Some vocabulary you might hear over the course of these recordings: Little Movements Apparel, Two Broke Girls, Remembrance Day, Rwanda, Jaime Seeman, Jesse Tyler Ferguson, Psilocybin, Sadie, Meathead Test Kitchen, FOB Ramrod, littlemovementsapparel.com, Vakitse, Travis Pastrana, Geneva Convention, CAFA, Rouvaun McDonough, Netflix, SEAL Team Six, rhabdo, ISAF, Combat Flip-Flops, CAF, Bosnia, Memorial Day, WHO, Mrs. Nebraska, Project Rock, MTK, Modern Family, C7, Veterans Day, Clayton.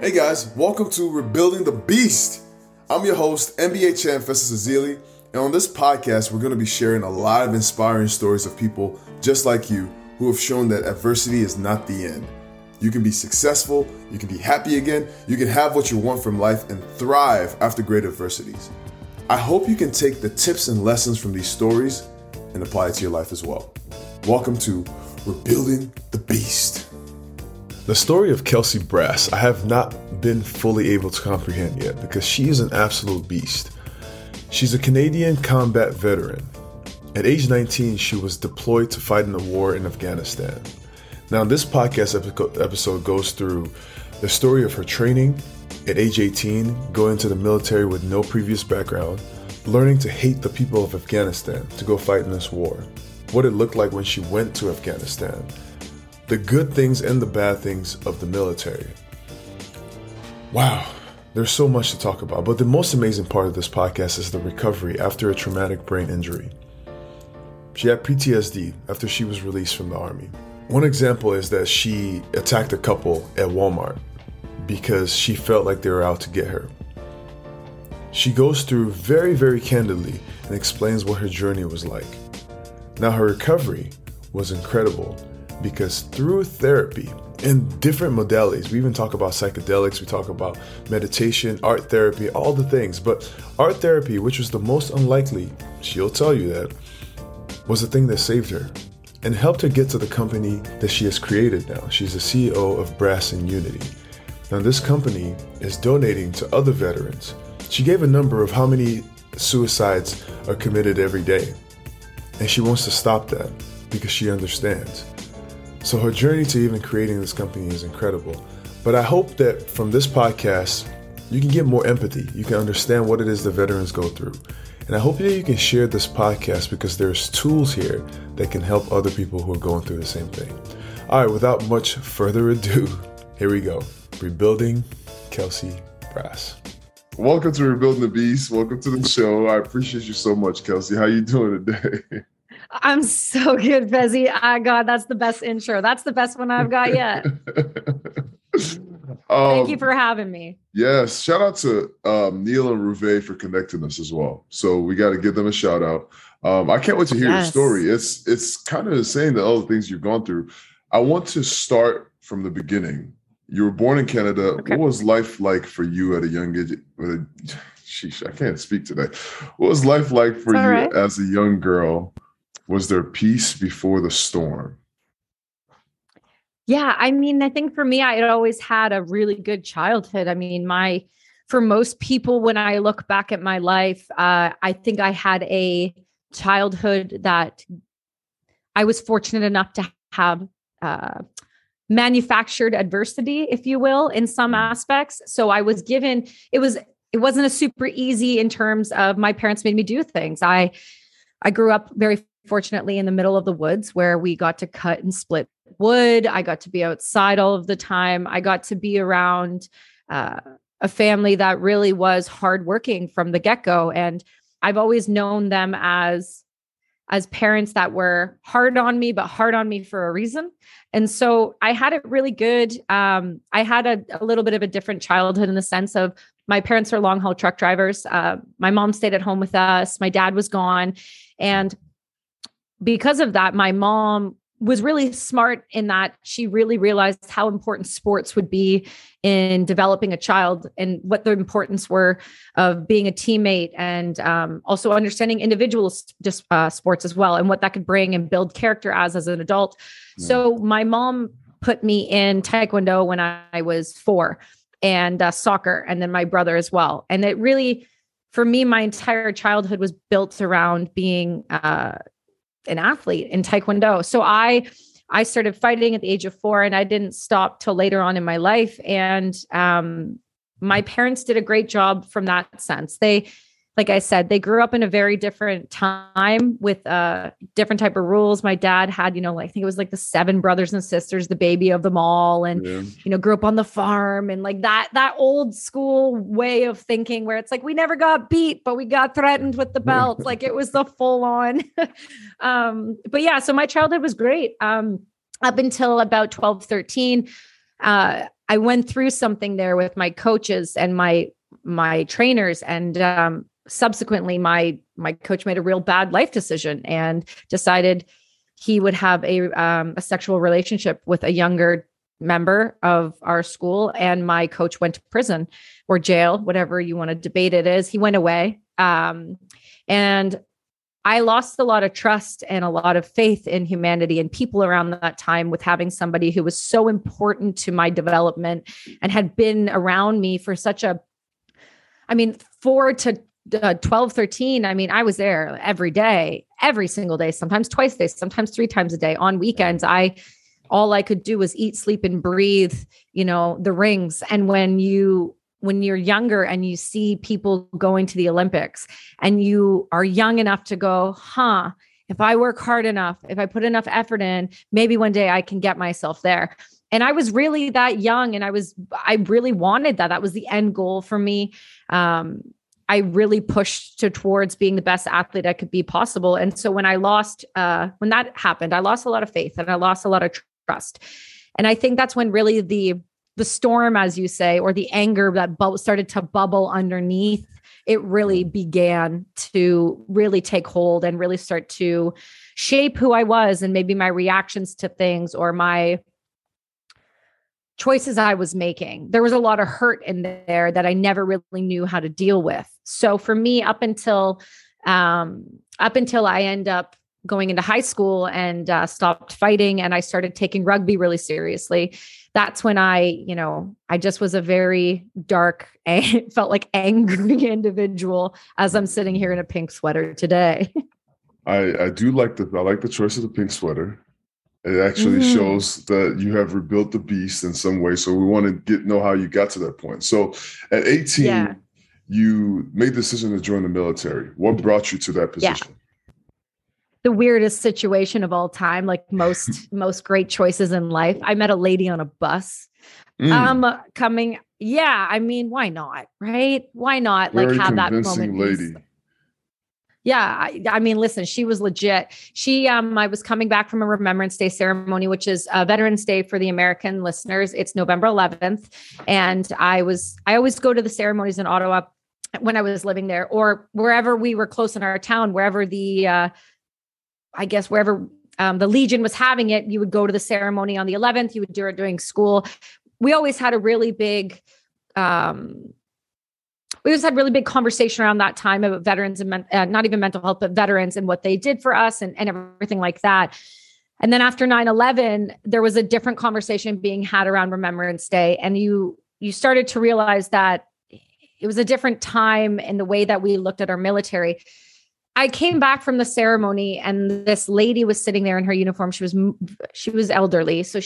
Hey guys, welcome to Rebuilding the Beast. I'm your host, NBA champ Fester Cezili, and on this podcast, we're going to be sharing a lot of inspiring stories of people just like you who have shown that adversity is not the end. You can be successful, you can be happy again, you can have what you want from life and thrive after great adversities. I hope you can take the tips and lessons from these stories and apply it to your life as well. Welcome to Rebuilding the Beast. The story of Kelsey Brass, I have not been fully able to comprehend yet because she is an absolute beast. She's a Canadian combat veteran. At age 19, she was deployed to fight in a war in Afghanistan. Now, this podcast episode goes through the story of her training at age 18, going into the military with no previous background, learning to hate the people of Afghanistan to go fight in this war, what it looked like when she went to Afghanistan, the good things and the bad things of the military. Wow, there's so much to talk about, but the most amazing part of this podcast is the recovery after a traumatic brain injury. She had PTSD after she was released from the Army. One example is that she attacked a couple at Walmart because she felt like they were out to get her. She goes through very, very candidly and explains what her journey was like. Now, her recovery was incredible, because through therapy and different modalities, we even talk about psychedelics, we talk about meditation, art therapy, all the things. But art therapy, which was the most unlikely, she'll tell you that, was the thing that saved her and helped her get to the company that she has created now. She's the CEO of Brass and Unity. Now, this company is donating to other veterans. She gave a number of how many suicides are committed every day, and she wants to stop that because she understands. So her journey to even creating this company is incredible. But I hope that from this podcast, you can get more empathy. You can understand what it is the veterans go through. And I hope that you can share this podcast because there's tools here that can help other people who are going through the same thing. All right, without much further ado, here we go. Rebuilding Kelsey Brass. Welcome to Rebuilding the Beast. Welcome to the show. I appreciate you so much, Kelsey. How you doing today? I'm so good, Fezzy. Oh, God, that's the best intro. That's the best one I've got yet. Thank you for having me. Yes. Shout out to Neil and Rouvaun for connecting us as well. So we got to give them a shout out. I can't wait to hear your story. It's kind of insane, all the things you've gone through. I want to start from the beginning. You were born in Canada. Okay. What was life like for you at a young age? Sheesh, I can't speak today. What was life like for you as a young girl? Was there peace before the storm? Yeah, I mean, I think for me, I had always had a really good childhood. I mean, for most people, when I look back at my life, I think I had a childhood that I was fortunate enough to have manufactured adversity, if you will, in some aspects. So I was given, it wasn't a super easy in terms of my parents made me do things. I grew up very fortunately in the middle of the woods where we got to cut and split wood. I got to be outside all of the time. I got to be around a family that really was hardworking from the get-go. And I've always known them as parents that were hard on me, but hard on me for a reason. And so I had it really good. I had a little bit of a different childhood in the sense of my parents are long-haul truck drivers. My mom stayed at home with us. My dad was gone. And because of that, my mom was really smart in that she really realized how important sports would be in developing a child and what the importance were of being a teammate and also understanding individual sports as well and what that could bring and build character as an adult. Mm-hmm. So my mom put me in Taekwondo when I was 4 and soccer, and then my brother as well. And it really, for me, my entire childhood was built around being an athlete in Taekwondo. So I started fighting at the age of 4 and I didn't stop till later on in my life. And, my parents did a great job from that sense. They, like I said, they grew up in a very different time with a different type of rules. My dad had, I think it was like the 7 brothers and sisters, the baby of them all, and, grew up on the farm and like that old school way of thinking where it's like, we never got beat, but we got threatened with the belt. Like it was the full on. But yeah, so my childhood was great. Up until about 12, 13, I went through something there with my coaches and my trainers, and subsequently my coach made a real bad life decision and decided he would have a sexual relationship with a younger member of our school. And my coach went to prison or jail, whatever you want to debate it is. He went away. And I lost a lot of trust and a lot of faith in humanity and people around that time with having somebody who was so important to my development and had been around me for such a, 4 to 12, 13. I was there every day, every single day, sometimes twice a day, sometimes three times a day. On weekends, all I could do was eat, sleep, and breathe, the rings. And when you're younger and you see people going to the Olympics and you are young enough to go, if I work hard enough, if I put enough effort in, maybe one day I can get myself there. And I was really that young, and I really wanted that. That was the end goal for me. I really pushed towards being the best athlete I could be possible. And so when when that happened, I lost a lot of faith and I lost a lot of trust. And I think that's when really the storm, as you say, or the anger that started to bubble underneath, it really began to really take hold and really start to shape who I was, and maybe my reactions to things or my choices I was making. There was a lot of hurt in there that I never really knew how to deal with. So for me, up until I end up going into high school and stopped fighting, and I started taking rugby really seriously, that's when I just was a very dark, felt like angry individual, as I'm sitting here in a pink sweater today. I like the choice of the pink sweater. It actually shows that you have rebuilt the beast in some way. So we want to know how you got to that point. So at 18, you made the decision to join the military. What brought you to that position? Yeah. The weirdest situation of all time, like most great choices in life. I met a lady on a bus coming. Yeah. Why not? Right. Why not? Very have that moment. Lady. Yeah. Listen, she was legit. I was coming back from a Remembrance Day ceremony, which is Veterans Day for the American listeners. It's November 11th. And I always go to the ceremonies in Ottawa when I was living there, or wherever we were close in our town, wherever the Legion was having it. You would go to the ceremony on the 11th. You would do it during school. We always had a really big, we just had really big conversation around that time about veterans and not even mental health, but veterans and what they did for us and everything like that. And then after 9/11, there was a different conversation being had around Remembrance Day. And you started to realize that it was a different time in the way that we looked at our military. I came back from the ceremony, and this lady was sitting there in her uniform. She was elderly. So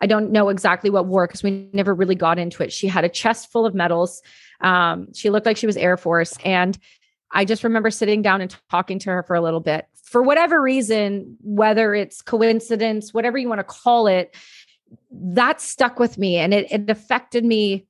I don't know exactly what war, because we never really got into it. She had a chest full of medals. She looked like she was Air Force. And I just remember sitting down and talking to her for a little bit. For whatever reason, whether it's coincidence, whatever you want to call it, that stuck with me. And it affected me.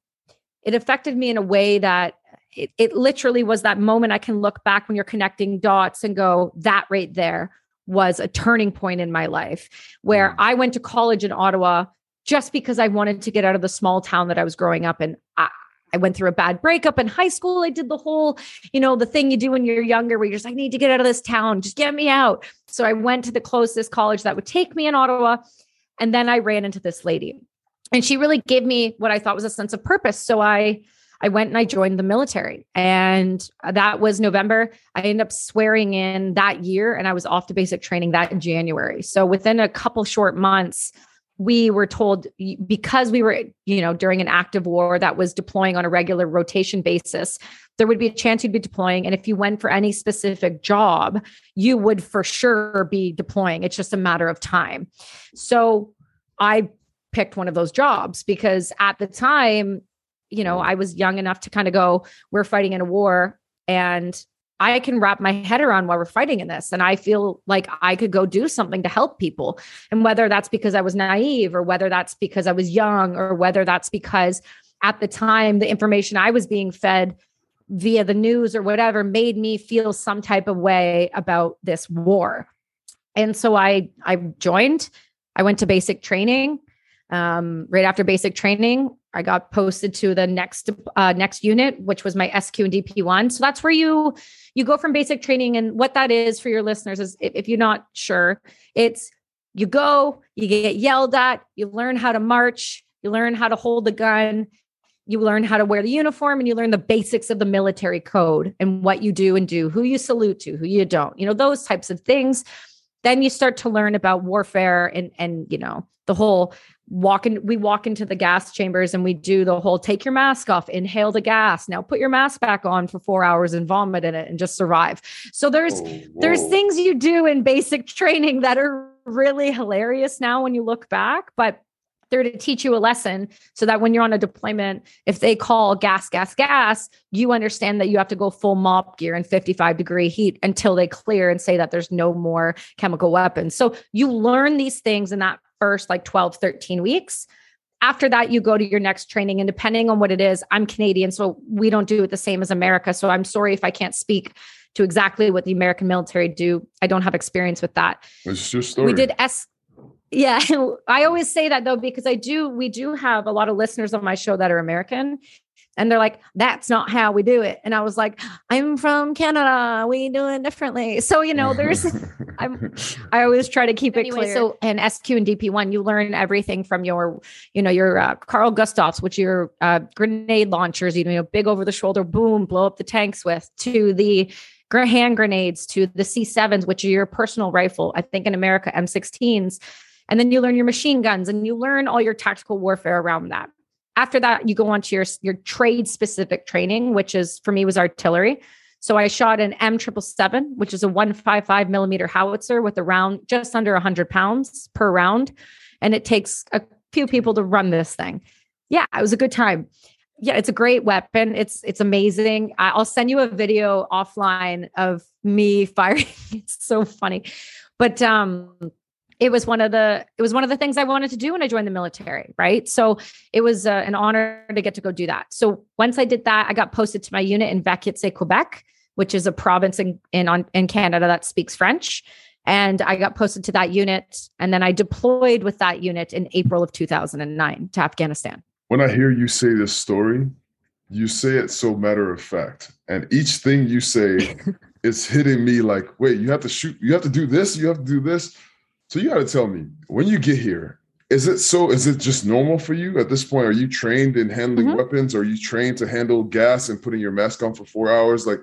It affected me in a way that it literally was that moment I can look back when you're connecting dots and go, that right there was a turning point in my life, where I went to college in Ottawa just because I wanted to get out of the small town that I was growing up in. I went through a bad breakup in high school. I did the whole, the thing you do when you're younger, where you're just like, I need to get out of this town, just get me out. So I went to the closest college that would take me in Ottawa. And then I ran into this lady, and she really gave me what I thought was a sense of purpose. So I went and I joined the military, and that was November. I ended up swearing in that year, and I was off to basic training that January. So within a couple short months, we were told, because we were, during an active war that was deploying on a regular rotation basis, there would be a chance you'd be deploying. And if you went for any specific job, you would for sure be deploying. It's just a matter of time. So I picked one of those jobs because at the time, I was young enough to kind of go, we're fighting in a war and I can wrap my head around why we're fighting in this. And I feel like I could go do something to help people. And whether that's because I was naive, or whether that's because I was young, or whether that's because at the time, the information I was being fed via the news or whatever made me feel some type of way about this war. And so I joined, I went to basic training. Right after basic training, I got posted to the next unit, which was my SQ and DP1. So that's where you go from basic training. And what that is for your listeners is, if you're not sure, it's you go, you get yelled at, you learn how to march, you learn how to hold the gun, you learn how to wear the uniform, and you learn the basics of the military code and what you do and do, who you salute to, who you don't, those types of things. Then you start to learn about warfare and the whole walk into the gas chambers and we do the whole take your mask off, inhale the gas. Now put your mask back on for 4 hours and vomit in it and just survive. So there's things you do in basic training that are really hilarious now when you look back, but they're to teach you a lesson so that when you're on a deployment, if they call gas, gas, gas, you understand that you have to go full mop gear in 55-degree heat until they clear and say that there's no more chemical weapons. So you learn these things in that first 12, 13 weeks. After that, you go to your next training, and depending on what it is, I'm Canadian, so we don't do it the same as America. So I'm sorry if I can't speak to exactly what the American military do. I don't have experience with that. It's your story. We did Yeah, I always say that though, because we do have a lot of listeners on my show that are American, and they're like, that's not how we do it. And I was like, I'm from Canada. We do it differently. So, I always try to keep it clear. So in SQ and DP1, you learn everything from your Carl Gustavs, which your grenade launchers, big over the shoulder, boom, blow up the tanks with, to the hand grenades, to the C7s, which are your personal rifle. I think in America, M16s. And then you learn your machine guns, and you learn all your tactical warfare around that. After that, you go on to your trade specific training, which is, for me, was artillery. So I shot an M777, which is a 155 millimeter howitzer with a round just under 100 pounds per round. And it takes a few people to run this thing. Yeah, it was a good time. Yeah, it's a great weapon. It's amazing. I'll send you a video offline of me firing. It's so funny. But, it was one of the things I wanted to do when I joined the military, right? So it was an honor to get to go do that. So once I did that, I got posted to my unit in Vakitse, Quebec, which is a province in Canada that speaks French. And I got posted to that unit. And then I deployed with that unit in April of 2009 to Afghanistan. When I hear you say this story, you say it so matter of fact. And each thing you say, it's hitting me like, wait, you have to do this. So you got to tell me, when you get here, is it just normal for you at this point? Are you trained in handling weapons? Are you trained to handle gas and putting your mask on for 4 hours? Like,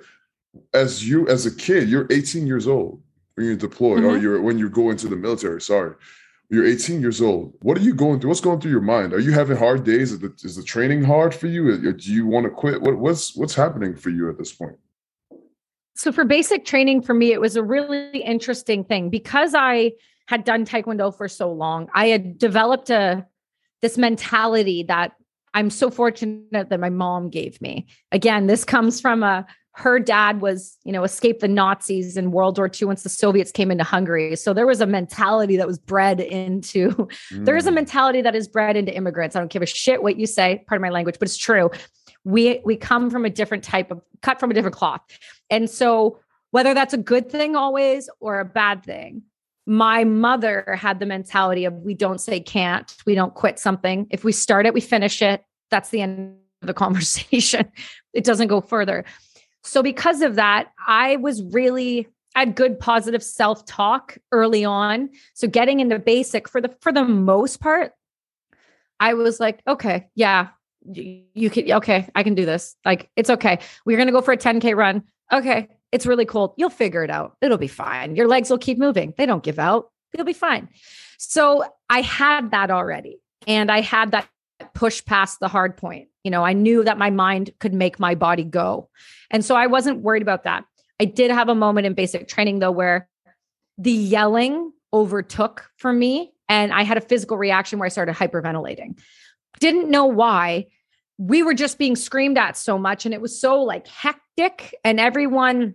as a kid, you're 18 years old when you're deployed, or when you go into the military, you're 18 years old. What are you going through? What's going through your mind? Are you having hard days? Is the training hard for you? Do you want to quit? What's happening for you at this point? So for basic training, for me, it was a really interesting thing because I had done Taekwondo for so long. I had developed this mentality that I'm so fortunate that my mom gave me. Again, this comes from her dad was, escaped the Nazis in World War II once the Soviets came into Hungary. So there was a mentality that was bred into, there is a mentality that is bred into immigrants. I don't give a shit what you say, pardon my language, but it's true. We come from a different cut from a different cloth. And so whether that's a good thing always or a bad thing, my mother had the mentality of, we don't say can't, we don't quit something. If we start it, we finish it. That's the end of the conversation. It doesn't go further. So because of that, I had good positive self-talk early on. So getting into basic for the most part, I was like, okay, yeah, I can do this. Like, it's okay. We're going to go for a 10K run. Okay. It's really cold. You'll figure it out. It'll be fine. Your legs will keep moving. They don't give out. You'll be fine. So I had that already. And I had that push past the hard point. I knew that my mind could make my body go. And so I wasn't worried about that. I did have a moment in basic training though, where the yelling overtook for me. And I had a physical reaction where I started hyperventilating. Didn't know why. We were just being screamed at so much. And it was so hectic. And everyone,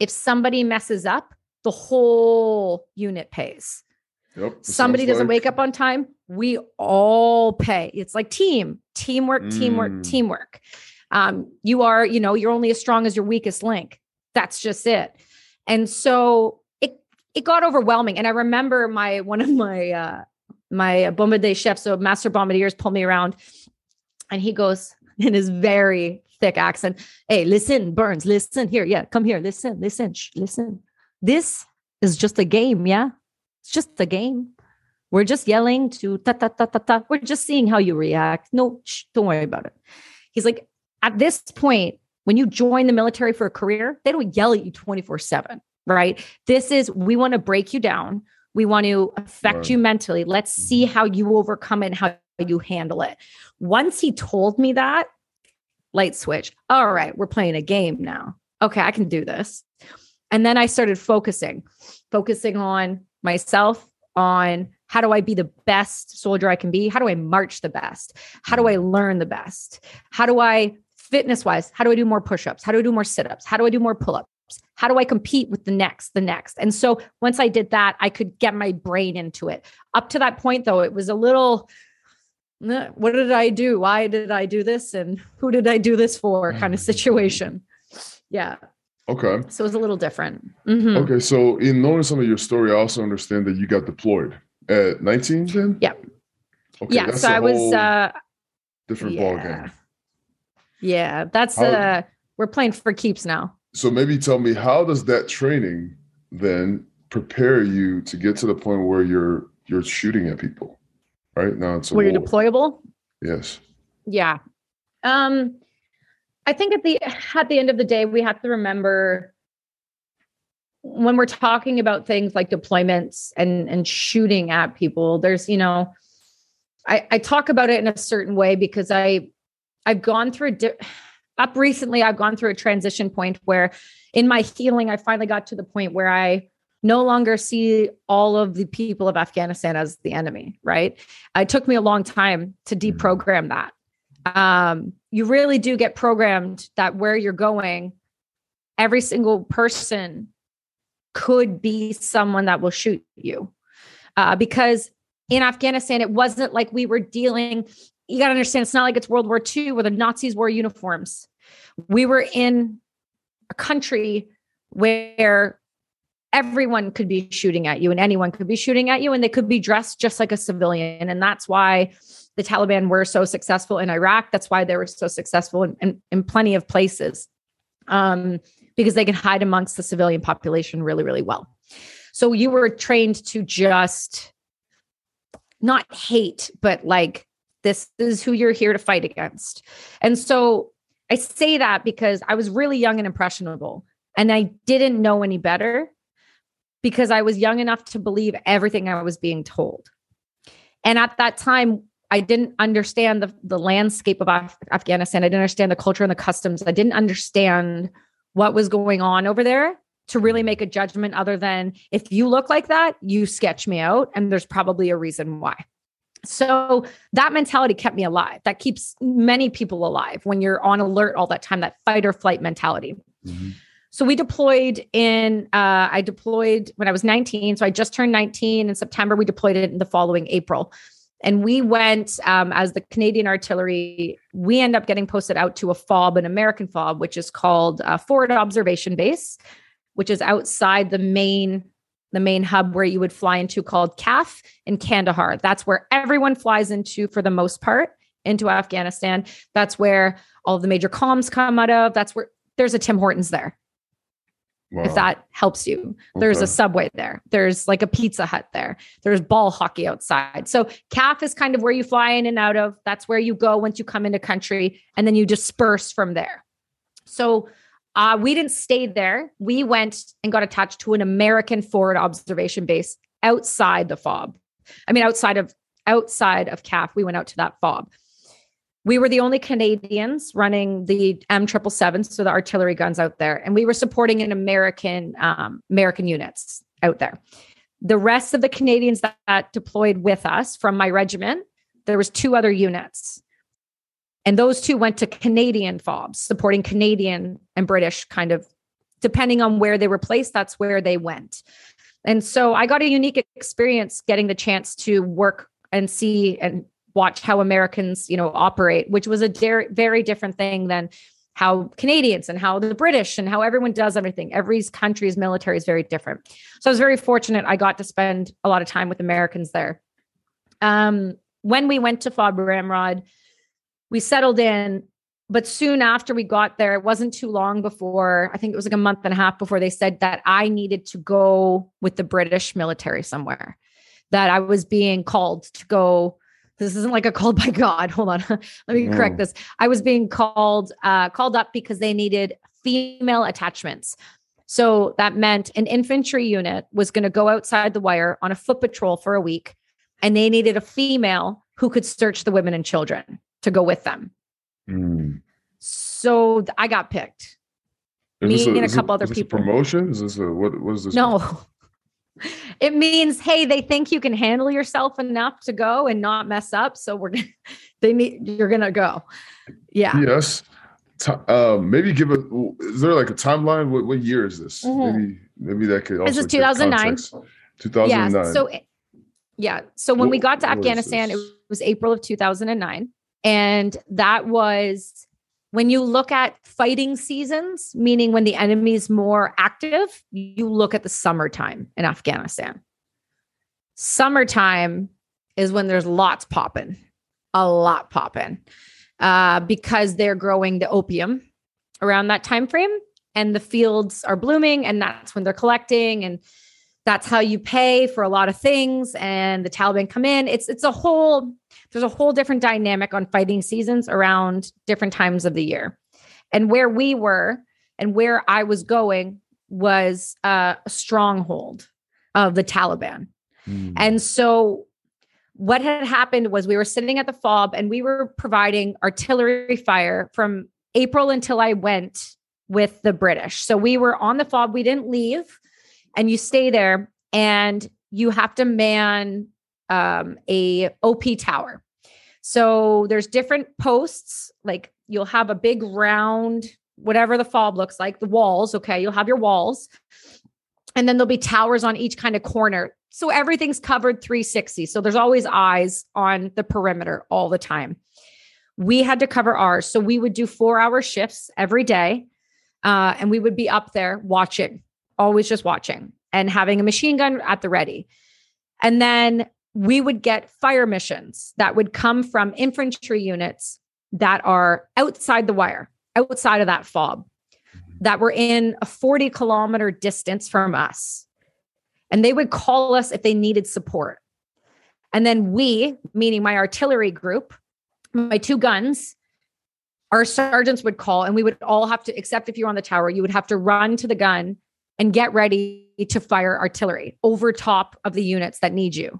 if somebody messes up, the whole unit pays. Yep, somebody doesn't wake up on time, we all pay. It's like teamwork. You are, you're only as strong as your weakest link. That's just it. And so it got overwhelming. And I remember one of my my bombardier chef, so master bombardiers, pulled me around, and he goes in his very thick accent, "Hey, listen, Burns, listen here. Yeah, come here. Listen, listen, listen. This is just a game. Yeah, it's just a game. We're just yelling to ta ta ta ta ta. We're just seeing how you react. No, don't worry about it." He's like, at this point, when you join the military for a career, they don't yell at you 24/7, right? This is, we want to break you down. We want to affect you mentally. Let's see how you overcome it and how you handle it. Once he told me that, light switch. All right, we're playing a game now. Okay, I can do this. And then I started focusing on myself, on how do I be the best soldier I can be? How do I march the best? How do I learn the best? How do I, fitness wise, how do I do more push-ups? How do I do more sit-ups? How do I do more pull-ups? How do I compete with the next? And so once I did that, I could get my brain into it. Up to that point though, it was a little, what did I do? Why did I do this? And who did I do this for kind of situation? Yeah. Okay. So it was a little different. Mm-hmm. Okay. So in knowing some of your story, I also understand that you got deployed at 19 then? Yeah. Okay, yeah. So I was different ball game. Yeah. That's we're playing for keeps now. So maybe tell me, how does that training then prepare you to get to the point where you're shooting at people? Right now it's where you're deployable? Yes. Yeah. I think at the end of the day, we have to remember when we're talking about things like deployments and shooting at people, there's, you know, I talk about it in a certain way because I've gone through up recently, I've gone through a transition point where in my healing, I finally got to the point where I no longer see all of the people of Afghanistan as the enemy, right? It took me a long time to deprogram that. You really do get programmed that where you're going, every single person could be someone that will shoot you. Because in Afghanistan, it wasn't like we were dealing, you got to understand, it's not like it's World War II where the Nazis wore uniforms. We were in a country where everyone could be shooting at you and anyone could be shooting at you and they could be dressed just like a civilian. And that's why the Taliban were so successful in Iraq. That's why they were so successful in plenty of places, because they can hide amongst the civilian population really, really well. So you were trained to just not hate, but like, this is who you're here to fight against. And so I say that because I was really young and impressionable and I didn't know any better because I was young enough to believe everything I was being told. And at that time, I didn't understand the landscape of Afghanistan. I didn't understand the culture and the customs. I didn't understand what was going on over there to really make a judgment other than if you look like that, you sketch me out. And there's probably a reason why. So that mentality kept me alive. That keeps many people alive when you're on alert all that time, that fight or flight mentality. Mm-hmm. So we deployed I deployed when I was 19. So I just turned 19 in September. We deployed it in the following April. And we went as the Canadian Artillery. We end up getting posted out to a FOB, an American FOB, which is called Forward Observation Base, which is outside the main hub where you would fly into, called CAF in Kandahar. That's where everyone flies into, for the most part, into Afghanistan. That's where all the major comms come out of. That's where there's a Tim Hortons there. Wow. If that helps you, there's a Subway there. There's like a Pizza Hut there. There's ball hockey outside. So CAF is kind of where you fly in and out of. That's where you go once you come into country, and then you disperse from there. So we didn't stay there. We went and got attached to an American forward observation base outside the FOB. I mean, outside of CAF, we went out to that FOB. We were the only Canadians running the M777, so the artillery guns out there, and we were supporting an American units out there. The rest of the Canadians that deployed with us from my regiment, there was two other units, and those two went to Canadian FOBs, supporting Canadian and British, kind of depending on where they were placed. That's where they went, and so I got a unique experience getting the chance to work and see and watch how Americans, you know, operate, which was a very different thing than how Canadians and how the British and how everyone does everything. Every country's military is very different. So I was very fortunate. I got to spend a lot of time with Americans there. When we went to FOB Ramrod, we settled in, but soon after we got there, it wasn't too long before, I think it was like a month and a half before, they said that I needed to go with the British military somewhere, that I was being called to go. This isn't like a called by God. Hold on. Let me correct this. I was being called up because they needed female attachments. So that meant an infantry unit was going to go outside the wire on a foot patrol for a week, and they needed a female who could search the women and children to go with them. Mm. So I got picked. Me and a couple other people. Is this a promotion? Is this a, what is this? No. It means, hey, they think you can handle yourself enough to go and not mess up. So you're going to go. Yeah. Yes. Maybe is there like a timeline? What year is this? Mm-hmm. Maybe that could also. This is 2009. 2009. Yeah. So when we got to Afghanistan, it was April of 2009. And that was when you look at fighting seasons, meaning when the enemy's more active, you look at the summertime in Afghanistan. Summertime is when there's a lot popping, because they're growing the opium around that time frame, and the fields are blooming, and that's when they're collecting, and that's how you pay for a lot of things. And the Taliban come in. There's a whole different dynamic on fighting seasons around different times of the year. And where we were and where I was going was a stronghold of the Taliban. Mm. And so what had happened was we were sitting at the FOB and we were providing artillery fire from April until I went with the British. So we were on the FOB. We didn't leave. And you stay there, and you have to man a OP tower. So there's different posts. Like you'll have a big round, whatever the FOB looks like, the walls. Okay, you'll have your walls, and then there'll be towers on each kind of corner. So everything's covered 360. So there's always eyes on the perimeter all the time. We had to cover ours, so we would do 4-hour shifts every day, and we would be up there watching. Always just watching and having a machine gun at the ready. And then we would get fire missions that would come from infantry units that are outside the wire, outside of that FOB, that were in a 40-kilometer distance from us. And they would call us if they needed support. And then we, meaning my artillery group, my 2 guns, our sergeants would call, and we would all have to, except if you're on the tower, you would have to run to the gun and get ready to fire artillery over top of the units that need you,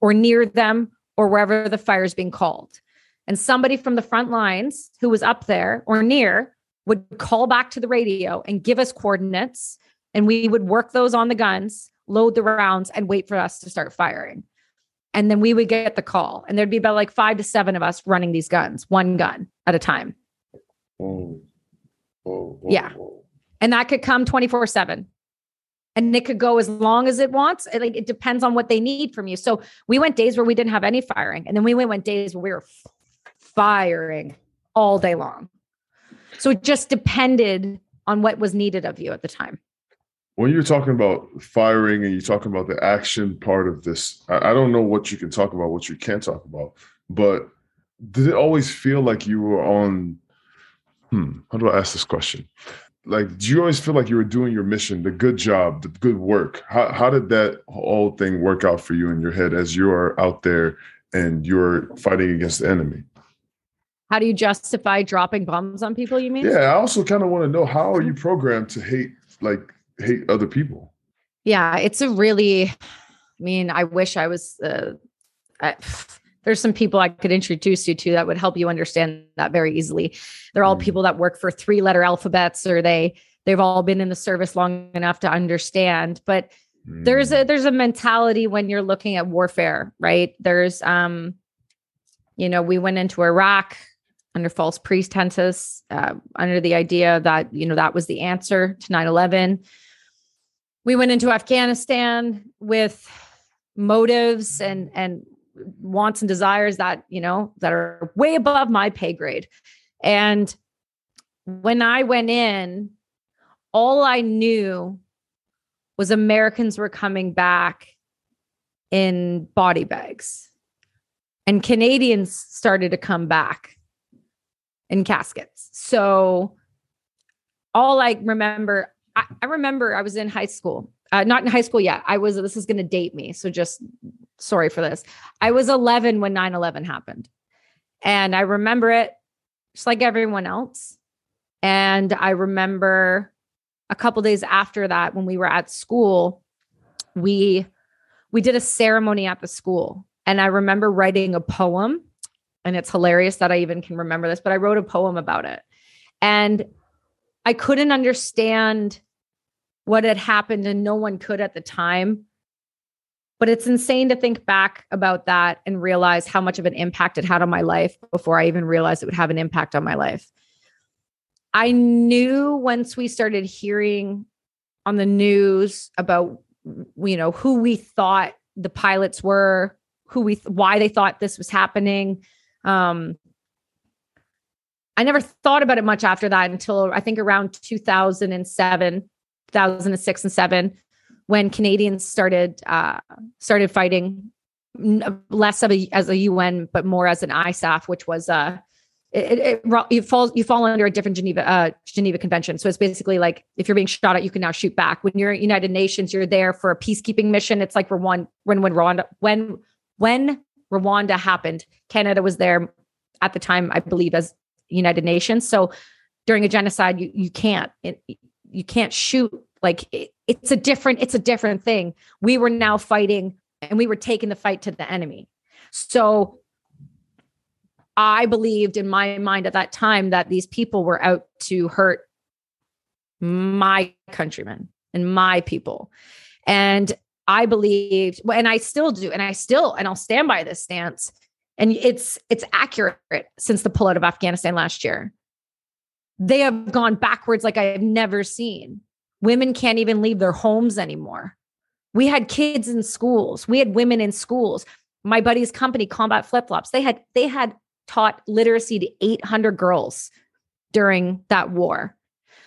or near them, or wherever the fire is being called. And somebody from the front lines who was up there or near would call back to the radio and give us coordinates, and we would work those on the guns, load the rounds, and wait for us to start firing. And then we would get the call, and there'd be about like 5 to 7 of us running these guns, 1 gun at a time. Whoa. Yeah. And that could come 24/7, and it could go as long as it wants. It depends on what they need from you. So we went days where we didn't have any firing, and then we went days where we were firing all day long. So it just depended on what was needed of you at the time. When you're talking about firing and you're talking about the action part of this, I don't know what you can talk about, what you can't talk about, but did it always feel like you were on, how do I ask this question? Like, do you always feel like you were doing your mission, the good job, the good work? How did that whole thing work out for you in your head as you are out there and you're fighting against the enemy? How do you justify dropping bombs on people, you mean? Yeah, I also kind of want to know, how are you programmed to hate other people? Yeah, it's a really, I wish I was, there's some people I could introduce you to that would help you understand that very easily. They're all people that work for 3-letter alphabets, or they've all been in the service long enough to understand. But there's a mentality when you're looking at warfare, right? There's, we went into Iraq under false pretenses, under the idea that, that was the answer to 9/11. We went into Afghanistan with motives and wants and desires that, that are way above my pay grade. And when I went in, all I knew was Americans were coming back in body bags. And Canadians started to come back in caskets. So all I remember, I remember I was in high school, not in high school yet. This is going to date me. So just sorry for this. I was 11 when 9/11 happened. And I remember it just like everyone else. And I remember a couple days after that, when we were at school, we did a ceremony at the school. And I remember writing a poem, and it's hilarious that I even can remember this, but I wrote a poem about it. And I couldn't understand what had happened, and no one could at the time. But it's insane to think back about that and realize how much of an impact it had on my life before I even realized it would have an impact on my life. I knew once we started hearing on the news about, you know, who we thought the pilots were, why they thought this was happening. I never thought about it much after that until I think around 2006 and seven, when Canadians started fighting less of as a UN, but more as an ISAF, which was you fall under a different Geneva Convention. So it's basically like, if you're being shot at, you can now shoot back. When you're at United Nations, you're there for a peacekeeping mission. It's like when Rwanda happened, Canada was there at the time, I believe, as United Nations. So during a genocide, you can't shoot. Like it's a different thing. We were now fighting, and we were taking the fight to the enemy. So I believed in my mind at that time that these people were out to hurt my countrymen and my people. And I believed, and I still do, and I'll stand by this stance. And it's accurate since the pullout of Afghanistan last year. They have gone backwards like I have never seen. Women can't even leave their homes anymore. We had kids in schools. We had women in schools. My buddy's company, Combat Flip-Flops, they had taught literacy to 800 girls during that war.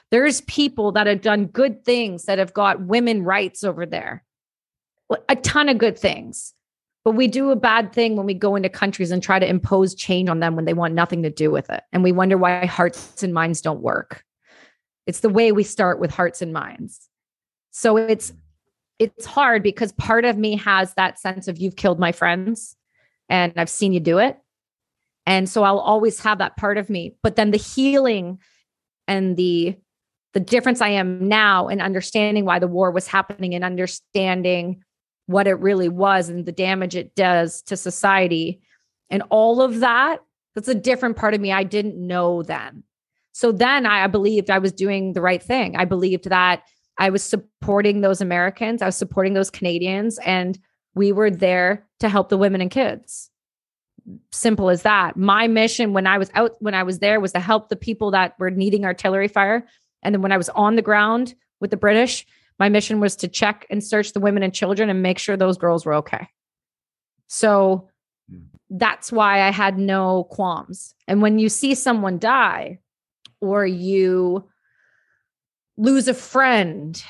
There's people that have done good things that have got women rights over there. A ton of good things. But we do a bad thing when we go into countries and try to impose change on them when they want nothing to do with it. And we wonder why hearts and minds don't work. It's the way we start with hearts and minds. So it's hard, because part of me has that sense of, you've killed my friends and I've seen you do it. And so I'll always have that part of me. But then the healing and the difference I am now in understanding why the war was happening and understanding what it really was and the damage it does to society and all of that, that's a different part of me I didn't know then. So then I believed I was doing the right thing. I believed that I was supporting those Americans. I was supporting those Canadians, and we were there to help the women and kids. Simple as that. My mission when I was there was to help the people that were needing artillery fire. And then when I was on the ground with the British, my mission was to check and search the women and children and make sure those girls were okay. So that's why I had no qualms. And when you see someone die, or you lose a friend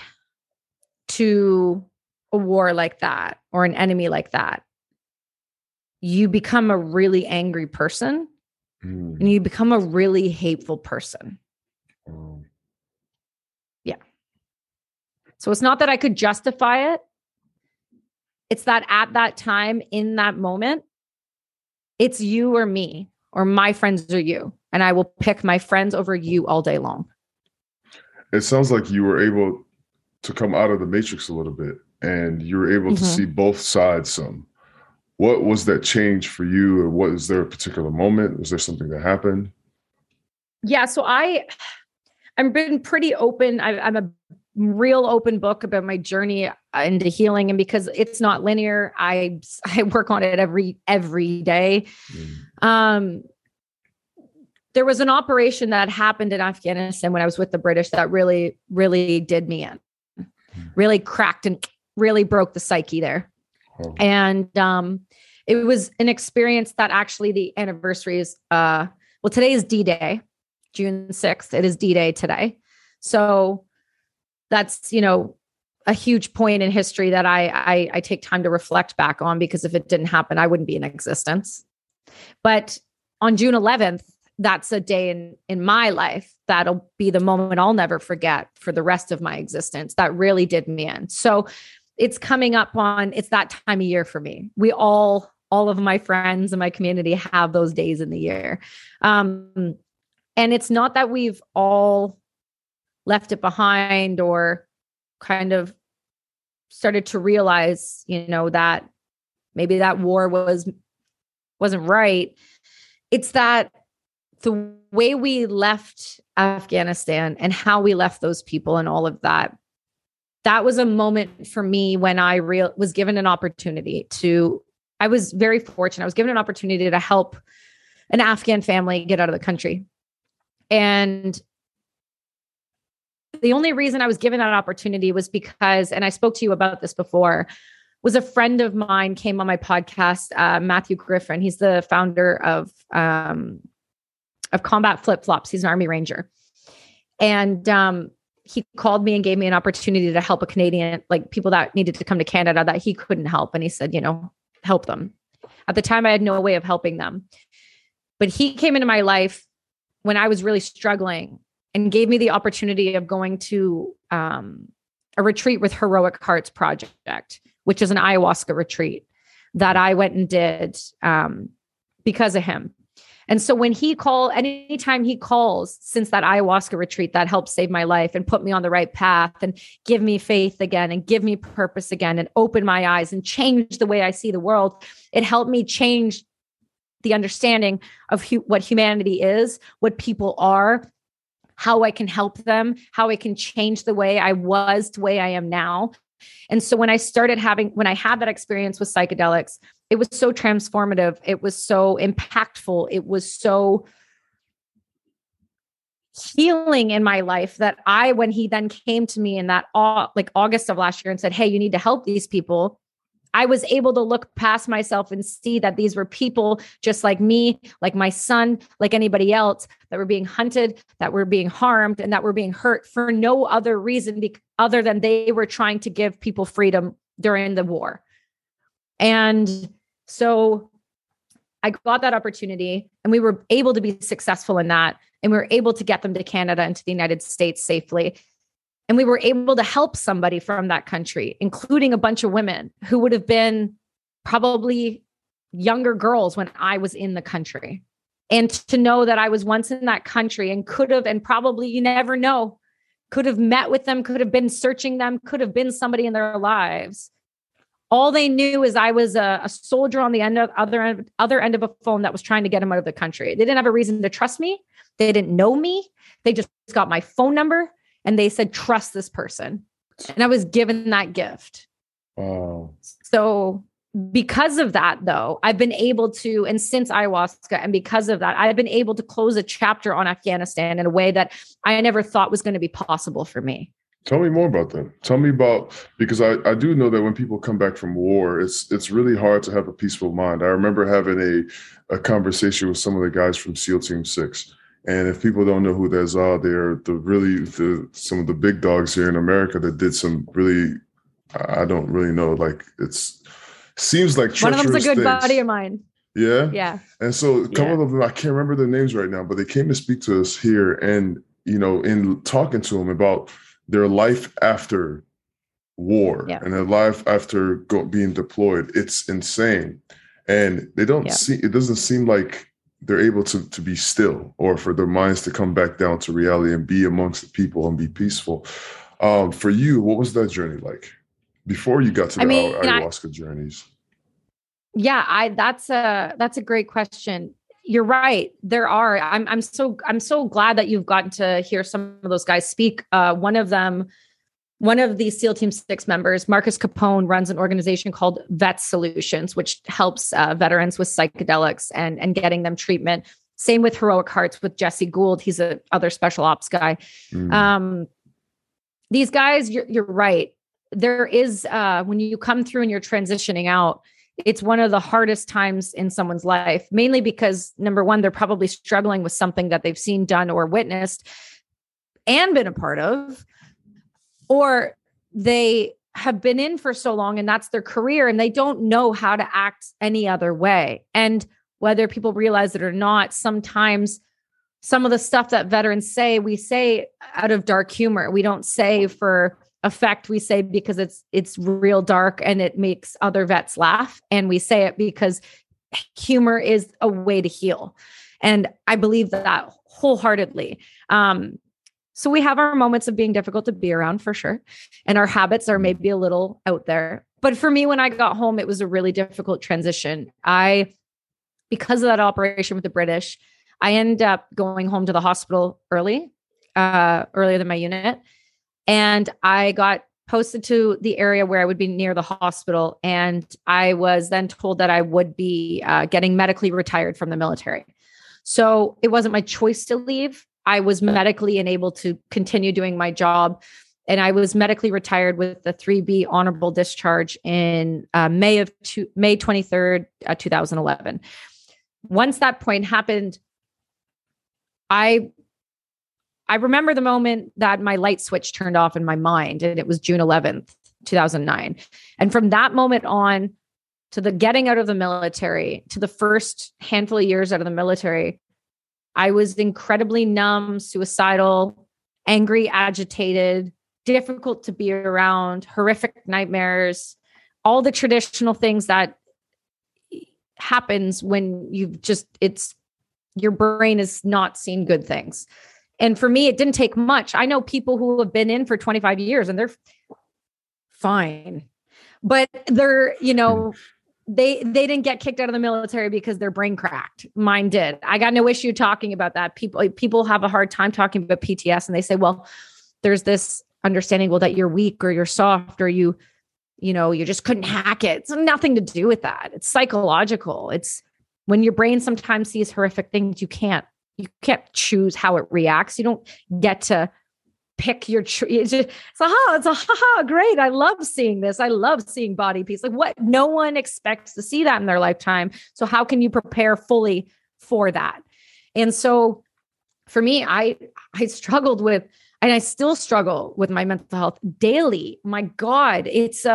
to a war like that, or an enemy like that, you become a really angry person, and you become a really hateful person. Yeah. So it's not that I could justify it. It's that at that time, in that moment, it's you or me, or my friends or you. And I will pick my friends over you all day long. It sounds like you were able to come out of the matrix a little bit, and you were able to see both sides some. What was that change for you? Or what, is there a particular moment? Was there something that happened? Yeah. So I've been pretty open. I'm a real open book about my journey into healing. And because it's not linear, I work on it every day. There was an operation that happened in Afghanistan when I was with the British that really, really did me in, really cracked and really broke the psyche there. And it was an experience that actually the anniversary is, today is D-Day, June 6th. It is D-Day today. So that's, a huge point in history that I take time to reflect back on, because if it didn't happen, I wouldn't be in existence. But on June 11th, that's a day in my life that'll be the moment I'll never forget for the rest of my existence. That really did me in. So it's coming up on, it's that time of year for me. We all of my friends and my community have those days in the year. And it's not that we've all left it behind or kind of started to realize, you know, that maybe that war wasn't right. It's that the way we left Afghanistan and how we left those people and all of that, that was a moment for me when I was given an opportunity to, I was very fortunate. I was given an opportunity to help an Afghan family get out of the country. And the only reason I was given that opportunity was because, and I spoke to you about this before, was a friend of mine came on my podcast, Matthew Griffin. He's the founder of Combat Flip-Flops. He's an Army Ranger. And he called me and gave me an opportunity to help a Canadian, like people that needed to come to Canada that he couldn't help. And he said, you know, help them. At the time, I had no way of helping them. But he came into my life when I was really struggling and gave me the opportunity of going to a retreat with Heroic Hearts Project, which is an ayahuasca retreat that I went and did because of him. And so when he called, anytime he calls since that ayahuasca retreat that helped save my life and put me on the right path and give me faith again and give me purpose again and open my eyes and change the way I see the world, it helped me change the understanding of what humanity is, what people are, how I can help them, how I can change the way I was to the way I am now. And so when I had that experience with psychedelics, it was so transformative. It was so impactful. It was so healing in my life that when he then came to me in that like August of last year and said, hey, you need to help these people, I was able to look past myself and see that these were people just like me, like my son, like anybody else, that were being hunted, that were being harmed, and that were being hurt for no other reason other than they were trying to give people freedom during the war. And so I got that opportunity and we were able to be successful in that. And we were able to get them to Canada and to the United States safely. And we were able to help somebody from that country, including a bunch of women who would have been probably younger girls when I was in the country. And to know that I was once in that country and could have, and probably, you never know, could have met with them, could have been searching them, could have been somebody in their lives. All they knew is I was a soldier on the other end of a phone that was trying to get them out of the country. They didn't have a reason to trust me. They didn't know me. They just got my phone number and they said, trust this person. And I was given that gift. Wow. So because of that, though, I've been able to, and since ayahuasca, and because of that, I've been able to close a chapter on Afghanistan in a way that I never thought was going to be possible for me. Tell me more about that. Tell me about, because I do know that when people come back from war, it's really hard to have a peaceful mind. I remember having a conversation with some of the guys from SEAL Team 6. And if people don't know who those are, they're some of the big dogs here in America that did some really, I don't really know, like seems like treacherous things. One of them's a good buddy of mine. Yeah? Yeah. And so a couple of them, I can't remember their names right now, but they came to speak to us here and, you know, in talking to them about their life after war and their life after being deployed. It's insane. And they don't see, it doesn't seem like they're able to be still or for their minds to come back down to reality and be amongst the people and be peaceful. For you, what was that journey like before you got to the ayahuasca journeys? Yeah, that's a great question. You're right. There are. I'm so glad that you've gotten to hear some of those guys speak. One of the SEAL Team 6 members, Marcus Capone, runs an organization called Vet Solutions, which helps veterans with psychedelics and getting them treatment. Same with Heroic Hearts with Jesse Gould. He's a other special ops guy. Mm. These guys, you're right. There is when you come through and you're transitioning out, it's one of the hardest times in someone's life, mainly because, number one, they're probably struggling with something that they've seen, done, or witnessed and been a part of, or they have been in for so long and that's their career and they don't know how to act any other way. And whether people realize it or not, sometimes some of the stuff that veterans say, we say out of dark humor. We don't say for effect. We say because it's real dark and it makes other vets laugh. And we say it because humor is a way to heal. And I believe that wholeheartedly. So we have our moments of being difficult to be around for sure. And our habits are maybe a little out there. But for me, when I got home, it was a really difficult transition. Because of that operation with the British, I ended up going home to the hospital early, earlier than my unit. And I got posted to the area where I would be near the hospital. And I was then told that I would be getting medically retired from the military. So it wasn't my choice to leave. I was medically enabled to continue doing my job. And I was medically retired with the 3B honorable discharge in May 23rd, 2011. Once that point happened, I remember the moment that my light switch turned off in my mind, and it was June 11th, 2009. And from that moment on to the getting out of the military, to the first handful of years out of the military, I was incredibly numb, suicidal, angry, agitated, difficult to be around, horrific nightmares, all the traditional things that happens when you've just, it's, your brain has not seen good things. And for me, it didn't take much. I know people who have been in for 25 years and they're fine, but they're, you know, they didn't get kicked out of the military because their brain cracked. Mine did. I got no issue talking about that. People have a hard time talking about PTS, and they say, well, there's this understanding, well, that you're weak or you're soft or you just couldn't hack it. It's nothing to do with that. It's psychological. It's when your brain sometimes sees horrific things, you can't choose how it reacts. You don't get to pick your tree. Great. I love seeing this. I love seeing body piece. Like what? No one expects to see that in their lifetime. So how can you prepare fully for that? And so for me, I struggled with, and I still struggle with my mental health daily. My God, it's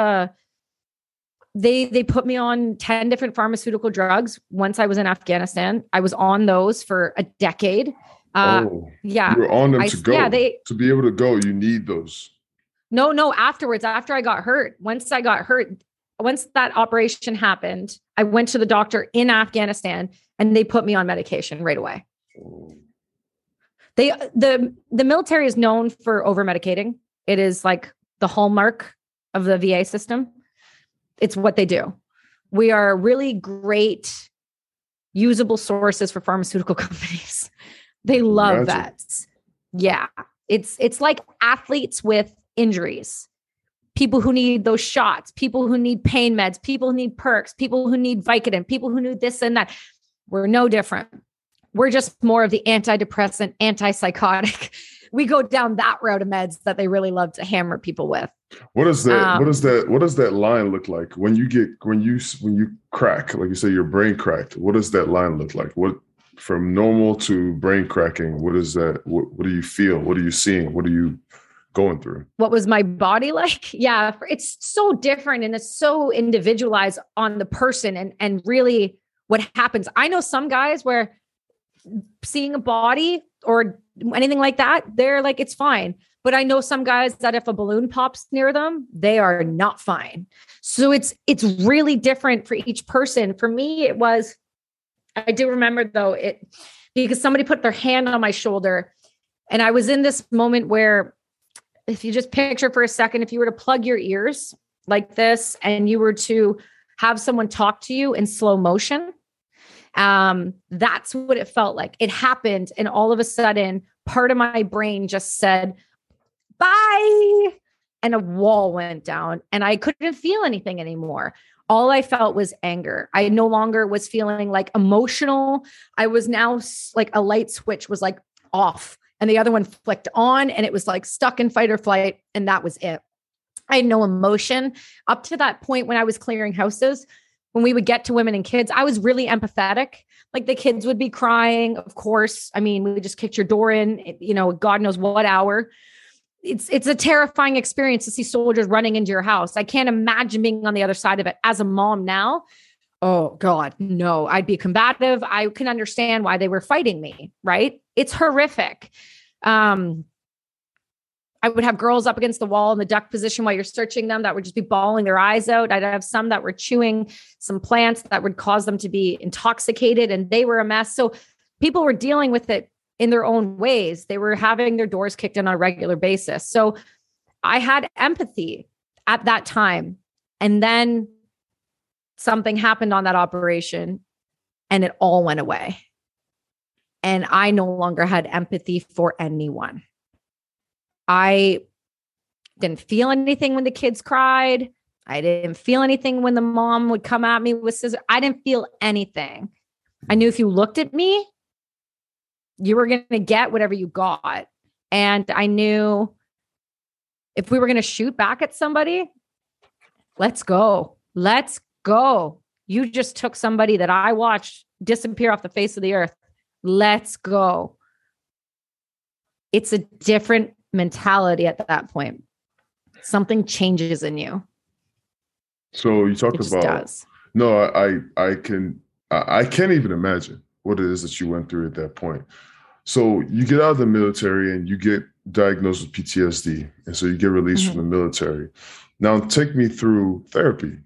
they put me on 10 different pharmaceutical drugs. Once I was in Afghanistan, I was on those for a decade. Yeah. You were on them to go. Yeah, to be able to go, you need those. No. Afterwards, after I got hurt, once that operation happened, I went to the doctor in Afghanistan and they put me on medication right away. Oh. The military is known for over-medicating. It is like the hallmark of the VA system. It's what they do. We are really great usable sources for pharmaceutical companies. They love that. Yeah. It's like athletes with injuries, people who need those shots, people who need pain meds, people who need perks, people who need Vicodin, people who need this and that. We're no different. We're just more of the antidepressant, antipsychotic. We go down that road of meds that they really love to hammer people with. What does that line look like when you get, when you crack, like you say, your brain cracked? What does that line look like? What, from normal to brain cracking, what is that? What do you feel? What are you seeing? What are you going through? What was my body like? Yeah. It's so different and it's so individualized on the person and really what happens. I know some guys where seeing a body or anything like that, they're like, it's fine. But I know some guys that if a balloon pops near them, they are not fine. So it's really different for each person. For me, it was, I do remember though, because somebody put their hand on my shoulder and I was in this moment where if you just picture for a second, if you were to plug your ears like this and you were to have someone talk to you in slow motion, that's what it felt like. It happened. And all of a sudden part of my brain just said, bye. And a wall went down and I couldn't feel anything anymore. All I felt was anger. I no longer was feeling like emotional. I was now like a light switch was like off and the other one flicked on and it was like stuck in fight or flight. And that was it. I had no emotion up to that point when I was clearing houses. When we would get to women and kids, I was really empathetic. Like the kids would be crying. Of course. I mean, we just kicked your door in, you know, God knows what hour. It's a terrifying experience to see soldiers running into your house. I can't imagine being on the other side of it as a mom now. Oh God, no, I'd be combative. I can understand why they were fighting me, right? It's horrific. I would have girls up against the wall in the duck position while you're searching them that would just be bawling their eyes out. I'd have some that were chewing some plants that would cause them to be intoxicated, and they were a mess. So people were dealing with it in their own ways. They were having their doors kicked in on a regular basis. So I had empathy at that time. And then something happened on that operation and it all went away. And I no longer had empathy for anyone. I didn't feel anything when the kids cried. I didn't feel anything when the mom would come at me with scissors. I didn't feel anything. I knew if you looked at me, you were going to get whatever you got. And I knew if we were going to shoot back at somebody, let's go. Let's go. You just took somebody that I watched disappear off the face of the earth. Let's go. It's a different mentality at that point. Something changes in you. So you talked about, does. No, I can't even imagine what it is that you went through at that point. So you get out of the military and you get diagnosed with PTSD. And so you get released mm-hmm. from the military. Now take me through therapy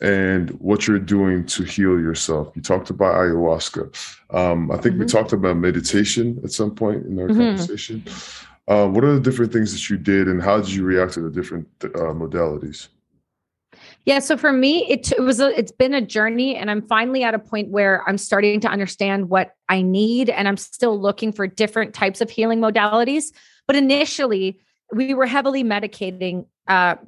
and what you're doing to heal yourself. You talked about ayahuasca. I think mm-hmm. we talked about meditation at some point in our mm-hmm. conversation. What are the different things that you did and how did you react to the different modalities? Yeah. So for me, it's been a journey, and I'm finally at a point where I'm starting to understand what I need, and I'm still looking for different types of healing modalities. But initially we were heavily medicating, we're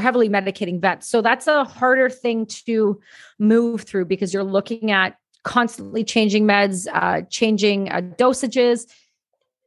heavily medicating vets. So that's a harder thing to move through because you're looking at constantly changing meds, changing dosages,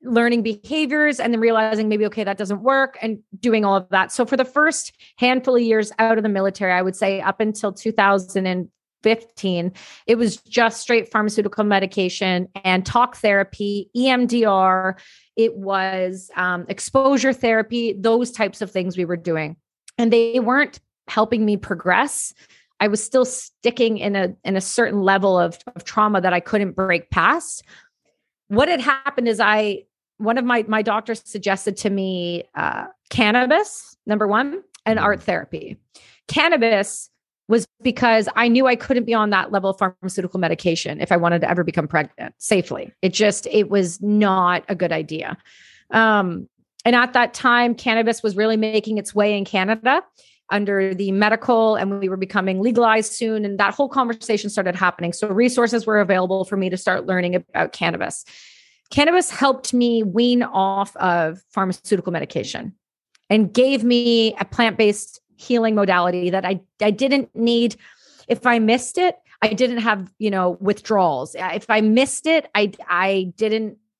learning behaviors, and then realizing maybe, okay, that doesn't work, and doing all of that. So for the first handful of years out of the military, I would say up until 2015, it was just straight pharmaceutical medication and talk therapy, EMDR. It was exposure therapy, those types of things we were doing. And they weren't helping me progress. I was still sticking in a certain level of trauma that I couldn't break past. What had happened is one of my doctors suggested to me cannabis, number one, and art therapy. Cannabis was because I knew I couldn't be on that level of pharmaceutical medication if I wanted to ever become pregnant safely. It was not a good idea. And at that time, cannabis was really making its way in Canada under the medical, and we were becoming legalized soon. And that whole conversation started happening. So resources were available for me to start learning about cannabis. Cannabis helped me wean off of pharmaceutical medication and gave me a plant-based healing modality that I didn't need. If I missed it, I didn't have, withdrawals. If I missed it, I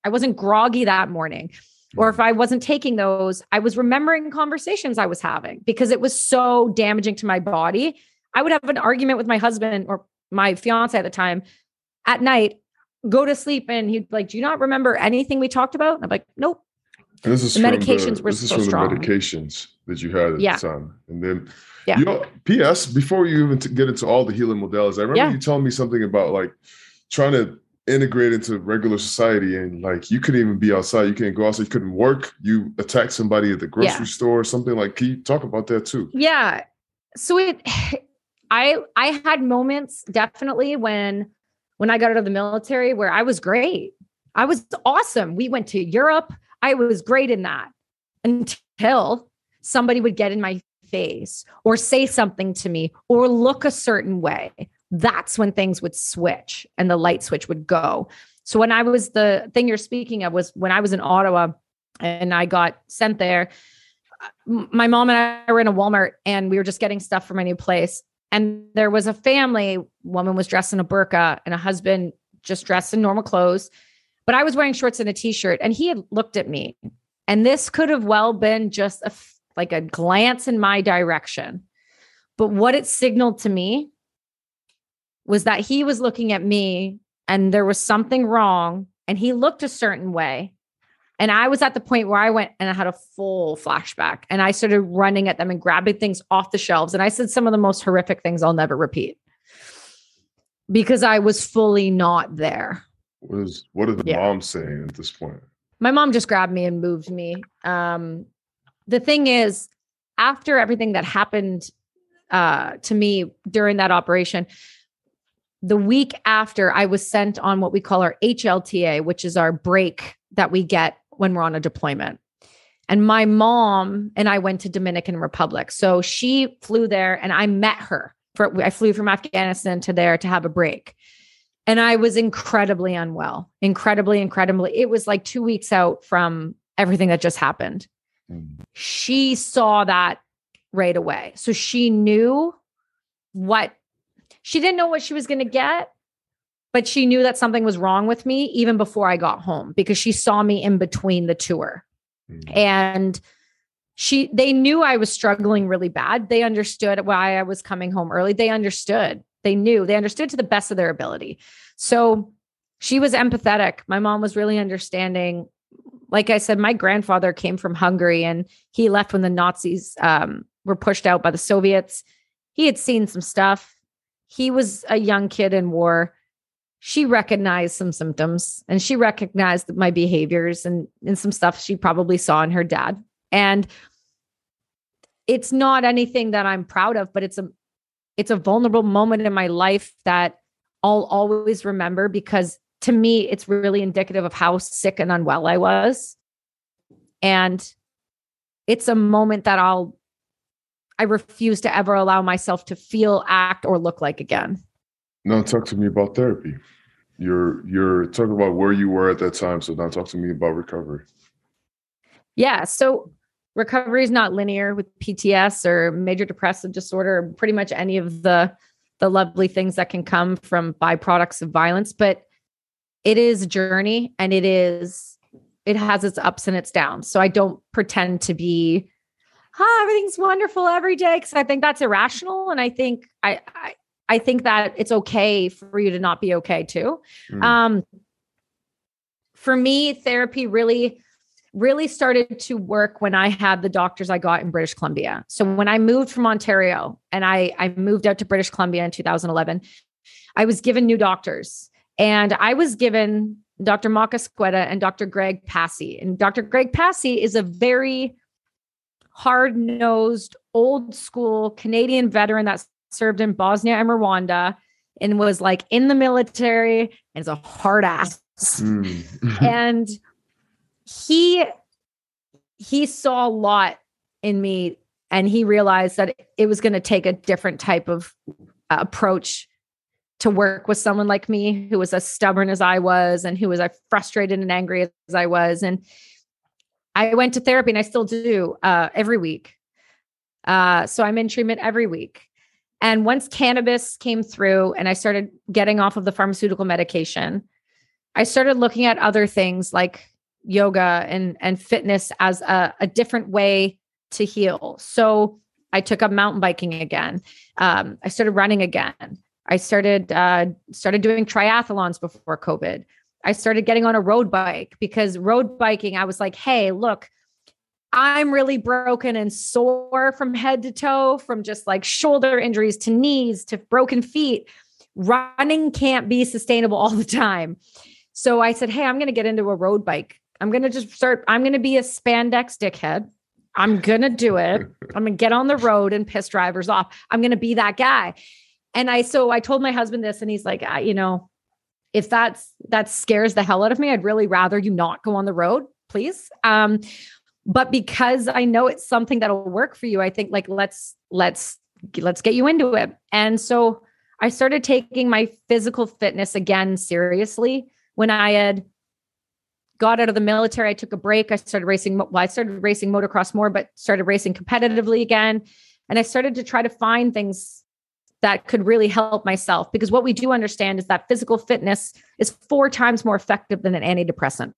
wasn't groggy that morning. Or if I wasn't taking those, I was remembering conversations I was having because it was so damaging to my body. I would have an argument with my husband or my fiance at the time at night, go to sleep, and he'd be like, do you not remember anything we talked about? And I'm like, nope. And this is the medications were so strong. The medications that you had at the time. And then, P.S., before you even get into all the healing modalities, I remember you telling me something about like trying to integrate into regular society, and like you couldn't even be outside. You can't go outside. You couldn't work. You attacked somebody at the grocery store or something. Like, can you talk about that too? Yeah. So I had moments definitely when I got out of the military where I was great. I was awesome. We went to Europe. I was great in that until somebody would get in my face or say something to me or look a certain way. That's when things would switch and the light switch would go. So when I was the thing you're speaking of was when I was in Ottawa and I got sent there, my mom and I were in a Walmart and we were just getting stuff from a new place. And there was a family, woman was dressed in a burqa and a husband just dressed in normal clothes, but I was wearing shorts and a t-shirt, and he had looked at me, and this could have well been just a glance in my direction. But what it signaled to me was that he was looking at me and there was something wrong and he looked a certain way. And I was at the point where I went and I had a full flashback and I started running at them and grabbing things off the shelves. And I said some of the most horrific things I'll never repeat. because I was fully not there. What is the mom saying at this point? My mom just grabbed me and moved me. The thing is, after everything that happened to me during that operation, the week after, I was sent on what we call our HLTA, which is our break that we get when we're on a deployment. And my mom and I went to Dominican Republic. So she flew there and I met her. I flew from Afghanistan to there to have a break. And I was incredibly unwell, incredibly. It was like 2 weeks out from everything that just happened. She saw that right away. So she knew she didn't know what she was going to get, but she knew that something was wrong with me even before I got home, because she saw me in between the tour. And they knew I was struggling really bad. They understood why I was coming home early. They understood to the best of their ability. So she was empathetic. My mom was really understanding. Like I said, my grandfather came from Hungary and he left when the Nazis were pushed out by the Soviets. He had seen some stuff. He was a young kid in war. She recognized some symptoms and she recognized my behaviors and some stuff she probably saw in her dad. And it's not anything that I'm proud of, but it's a vulnerable moment in my life that I'll always remember, because to me, it's really indicative of how sick and unwell I was. And it's a moment that I refuse to ever allow myself to feel, act, or look like again. Now talk to me about therapy. You're talking about where you were at that time. So now talk to me about recovery. Yeah. So recovery is not linear with PTS or major depressive disorder, or pretty much any of the lovely things that can come from byproducts of violence, but it is a journey and it has its ups and its downs. So I don't pretend to be, everything's wonderful every day, 'cause I think that's irrational. And I think I think that it's okay for you to not be okay too. For me, therapy really, really started to work when I had the doctors I got in British Columbia. So when I moved from Ontario and I moved out to British Columbia in 2011, I was given new doctors, and I was given Dr. Marcus Capone and Dr. Greg Passy. And Dr. Greg Passy is a very hard-nosed, old school Canadian veteran that's served in Bosnia and Rwanda and was like in the military and is a hard ass. And he saw a lot in me, and he realized that it was going to take a different type of approach to work with someone like me, who was as stubborn as I was and who was as frustrated and angry as I was. And I went to therapy, and I still do every week. So I'm in treatment every week. And once cannabis came through and I started getting off of the pharmaceutical medication, I started looking at other things like yoga and fitness as a different way to heal. So I took up mountain biking again. I started running again. I started doing triathlons before COVID. I started getting on a road bike, because road biking, I was like, hey, look, I'm really broken and sore from head to toe, from just like shoulder injuries to knees to broken feet. Running can't be sustainable all the time. So I said, hey, I'm going to get into a road bike. I'm going to be a spandex dickhead. I'm going to do it. I'm going to get on the road and piss drivers off. I'm going to be that guy. And I told my husband this, and he's like, if that scares the hell out of me, I'd really rather you not go on the road, please. But because I know it's something that'll work for you, I think like, let's get you into it. And so I started taking my physical fitness again seriously. When I had got out of the military, I took a break. I started racing motocross more, but started racing competitively again. And I started to try to find things that could really help myself, because what we do understand is that physical fitness is 4 times more effective than an antidepressant.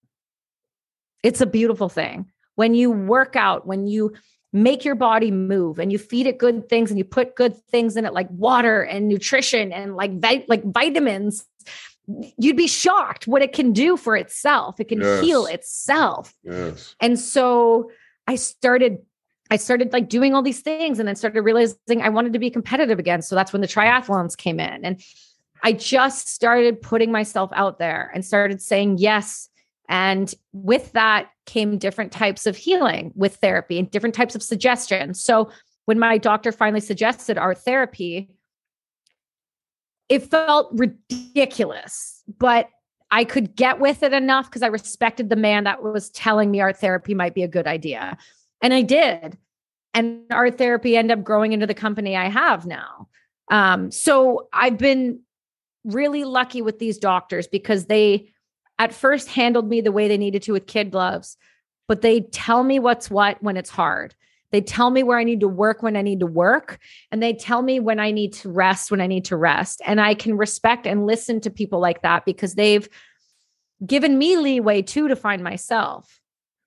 It's a beautiful thing. When you work out, when you make your body move and you feed it good things and you put good things in it, like water and nutrition and like vitamins, you'd be shocked what it can do for itself. It can heal itself. Yes. And so I started like doing all these things, and then started realizing I wanted to be competitive again. So that's when the triathlons came in. And I just started putting myself out there and started saying yes. And with that came different types of healing with therapy and different types of suggestions. So when my doctor finally suggested our therapy, it felt ridiculous, but I could get with it enough because I respected the man that was telling me art therapy might be a good idea. And I did. And art therapy ended up growing into the company I have now. So I've been really lucky with these doctors because they at first handled me the way they needed to with kid gloves, but they tell me what's what when it's hard. They tell me where I need to work when I need to work. And they tell me when I need to rest, when I need to rest. And I can respect and listen to people like that because they've given me leeway too to find myself.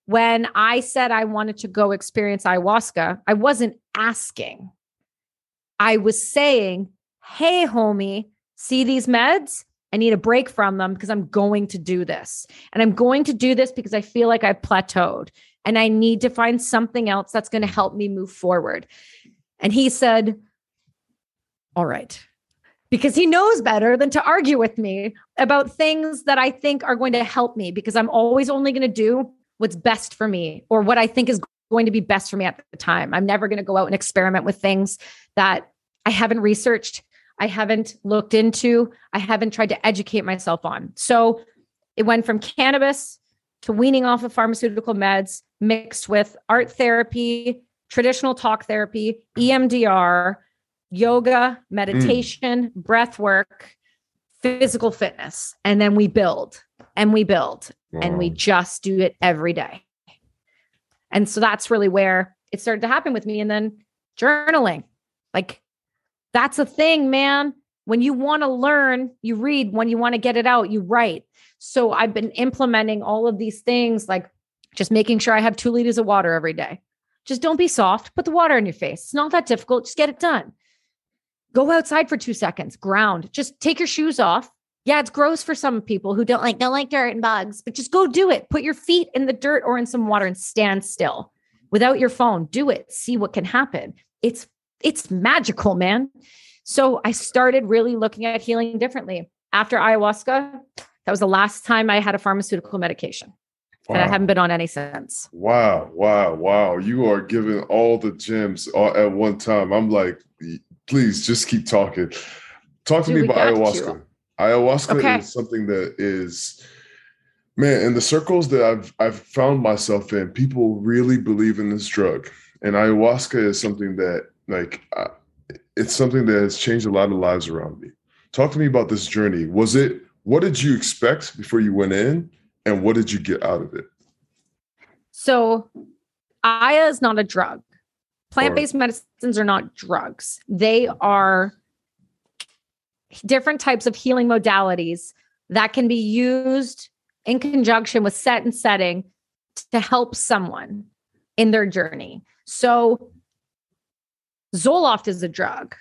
When I said I wanted to go experience ayahuasca, I wasn't asking. I was saying, hey, homie, see these meds? I need a break from them because I'm going to do this. And I'm going to do this because I feel like I've plateaued. And I need to find something else that's going to help me move forward. And he said, all right, because he knows better than to argue with me about things that I think are going to help me, because I'm always only going to do what's best for me or what I think is going to be best for me at the time. I'm never going to go out and experiment with things that I haven't researched, I haven't looked into, I haven't tried to educate myself on. So it went from cannabis to weaning off of pharmaceutical meds mixed with art therapy, traditional talk therapy, EMDR, yoga, meditation, breath work, physical fitness. And then we build and we build and we just do it every day. And so that's really where it started to happen with me. And then journaling, like that's a thing, man. When you want to learn, you read. When you want to get it out, you write. So I've been implementing all of these things, like just making sure I have 2 liters of water every day. Just don't be soft. Put the water in your face. It's not that difficult. Just get it done. Go outside for 2 seconds. Ground. Just take your shoes off. Yeah, it's gross for some people who don't like dirt and bugs, but just go do it. Put your feet in the dirt or in some water and stand still without your phone. Do it. See what can happen. It's magical, man. So I started really looking at healing differently. After ayahuasca, that was the last time I had a pharmaceutical medication. Wow. And I haven't been on any since. Wow. You are giving all the gems all at one time. I'm like, please just keep talking. Talk to me about ayahuasca. Ayahuasca is something that is, man, in the circles that I've found myself in, people really believe in this drug. And ayahuasca is something that it's something that has changed a lot of lives around me. Talk to me about this journey. What did you expect before you went in and what did you get out of it? So Aya is not a drug. Plant-based medicines are not drugs. They are different types of healing modalities that can be used in conjunction with set and setting to help someone in their journey. So Zoloft is a drug.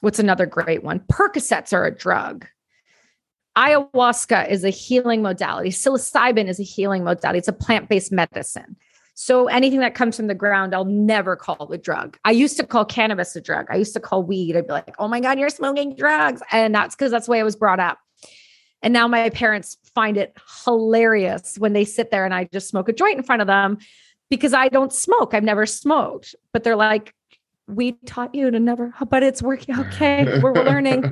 What's another great one? Percocets are a drug. Ayahuasca is a healing modality. Psilocybin is a healing modality. It's a plant-based medicine. So anything that comes from the ground, I'll never call a drug. I used to call cannabis a drug. I used to call weed. I'd be like, oh my God, you're smoking drugs. And that's because that's the way I was brought up. And now my parents find it hilarious when they sit there and I just smoke a joint in front of them. Because I don't smoke. I've never smoked. But they're like, we taught you to never, but it's working. Okay. We're learning.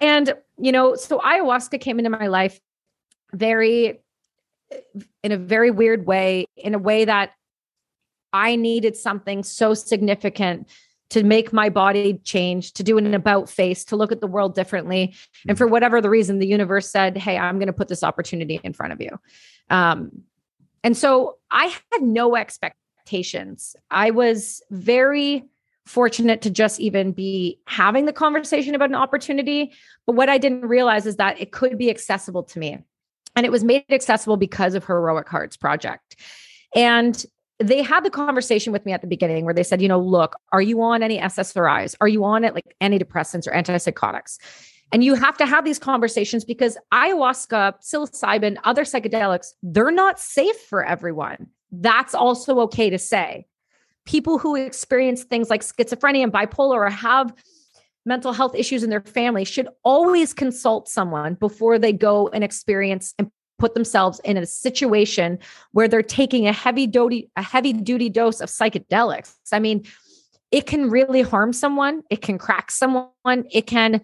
And, so ayahuasca came into my life in a very weird way, in a way that I needed something so significant to make my body change, to do an about face, to look at the world differently. And for whatever the reason, the universe said, hey, I'm going to put this opportunity in front of you. And so I had no expectations. I was very fortunate to just even be having the conversation about an opportunity. But what I didn't realize is that it could be accessible to me. And it was made accessible because of Heroic Hearts Project. And they had the conversation with me at the beginning where they said, look, are you on any SSRIs? Are you on it like antidepressants or antipsychotics? And you have to have these conversations because ayahuasca, psilocybin, other psychedelics, they're not safe for everyone. That's also okay to say. people who experience things like schizophrenia and bipolar or have mental health issues in their family should always consult someone before they go and experience and put themselves in a situation where they're taking a heavy duty dose of psychedelics. I mean, it can really harm someone. It can crack someone. It can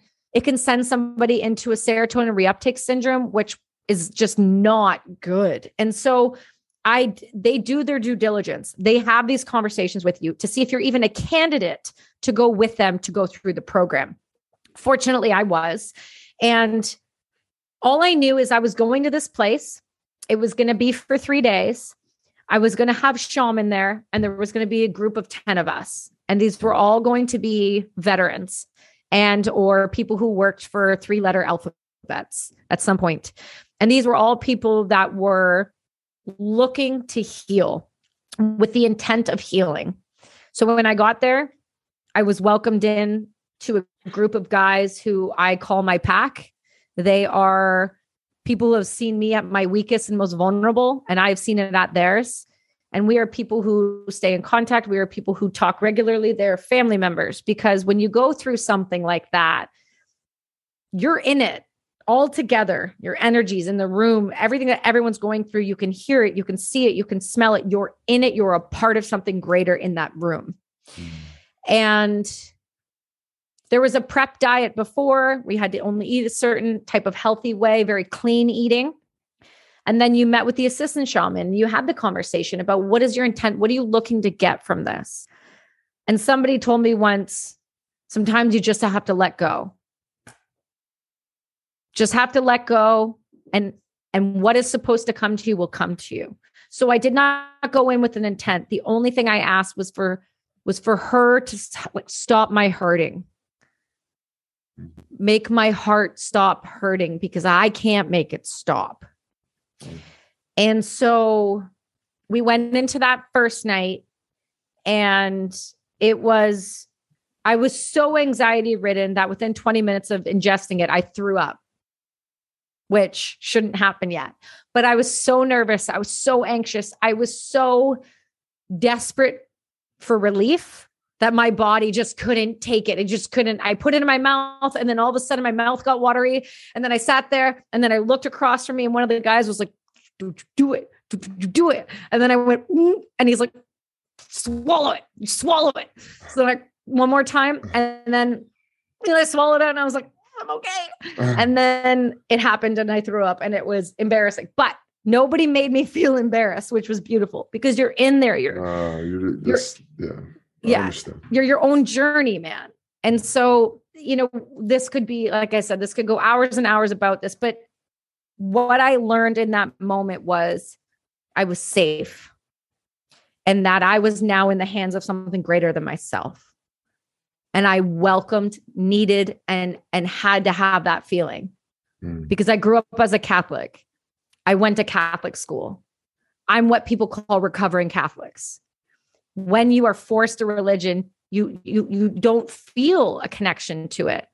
send somebody into a serotonin reuptake syndrome, which is just not good. And so they do their due diligence. They have these conversations with you to see if you're even a candidate to go with them, to go through the program. Fortunately, I was. And all I knew is I was going to this place. It was going to be for 3 days. I was going to have shaman there, and there was going to be a group of 10 of us. And these were all going to be veterans and or people who worked for 3-letter alphabets at some point. And these were all people that were looking to heal with the intent of healing. So when I got there, I was welcomed in to a group of guys who I call my pack. They are people who have seen me at my weakest and most vulnerable, and I've seen it at theirs. And we are people who stay in contact. We are people who talk regularly. They're family members, because when you go through something like that, you're in it all together. Your energy's in the room, everything that everyone's going through, you can hear it, you can see it, you can smell it. You're in it. You're a part of something greater in that room. And there was a prep diet before. We had to only eat a certain type of healthy way, very clean eating. And then you met with the assistant shaman. You had the conversation about what is your intent? What are you looking to get from this? And somebody told me once, sometimes you just have to let go. Just have to let go. And what is supposed to come to you will come to you. So I did not go in with an intent. The only thing I asked was for her to stop my hurting. Make my heart stop hurting, because I can't make it stop. And so we went into that first night, and I was so anxiety ridden that within 20 minutes of ingesting it, I threw up, which shouldn't happen yet. But I was so nervous. I was so anxious. I was so desperate for relief that my body just couldn't take it. It just couldn't. I put it in my mouth, and then all of a sudden my mouth got watery. And then I sat there, and then I looked across from me, and one of the guys was like, do it. And then I went, and he's like, swallow it. So like one more time. And then I swallowed it, and I was like, I'm okay. And then it happened, and I threw up, and it was embarrassing. But nobody made me feel embarrassed, which was beautiful, because you're in there. Yeah, you're your own journey, man. And so, this could be, like I said, this could go hours and hours about this, but what I learned in that moment was I was safe, and that I was now in the hands of something greater than myself. And I welcomed, needed, and had to have that feeling because I grew up as a Catholic. I went to Catholic school. I'm what people call recovering Catholics. When you are forced to religion, you don't feel a connection to it.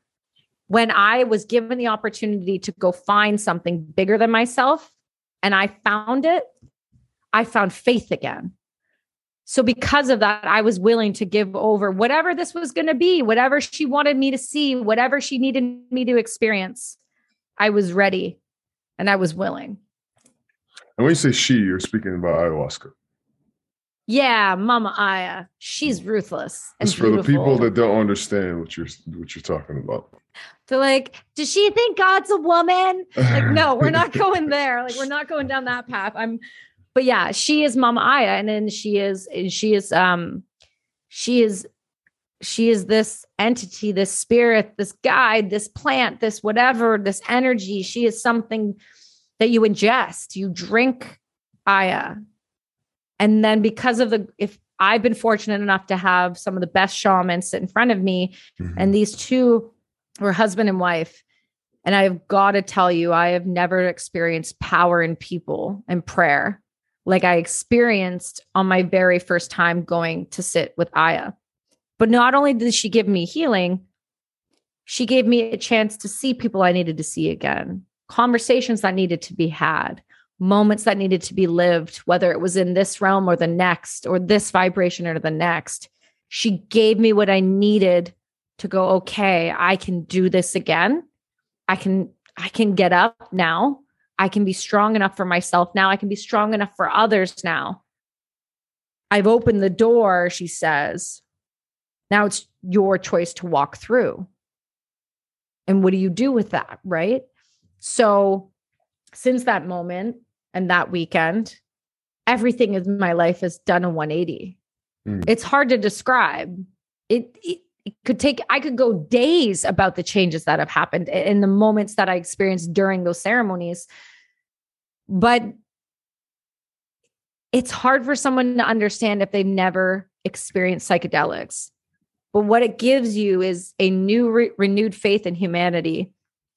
When I was given the opportunity to go find something bigger than myself, and I found it, I found faith again. So because of that, I was willing to give over whatever this was going to be, whatever she wanted me to see, whatever she needed me to experience. I was ready, and I was willing. And when you say she, you're speaking about ayahuasca. Yeah, Mama Aya, she's ruthless. It's for the people that don't understand what you're talking about. They're like, does she think God's a woman? Like, no, we're not going there. Like, we're not going down that path. But yeah, she is Mama Aya, and then she is this entity, this spirit, this guide, this plant, this whatever, this energy. She is something that you ingest. You drink Aya. And then if I've been fortunate enough to have some of the best shamans sit in front of me, and these two were husband and wife. And I've got to tell you, I have never experienced power in people and prayer like I experienced on my very first time going to sit with Aya. But not only did she give me healing, she gave me a chance to see people I needed to see again, conversations that needed to be had, moments that needed to be lived, whether it was in this realm or the next, or this vibration or the next. She gave me what I needed to go, okay, I can do this again. I can get up now. I can be strong enough for myself now. I can be strong enough for others now. I've opened the door, she says. Now it's your choice to walk through. And what do you do with that, right? So since that moment and that weekend, everything in my life has done a 180. Mm. It's hard to describe. It could take, I could go days about the changes that have happened in the moments that I experienced during those ceremonies. But it's hard for someone to understand if they've never experienced psychedelics. But what it gives you is a new renewed faith in humanity,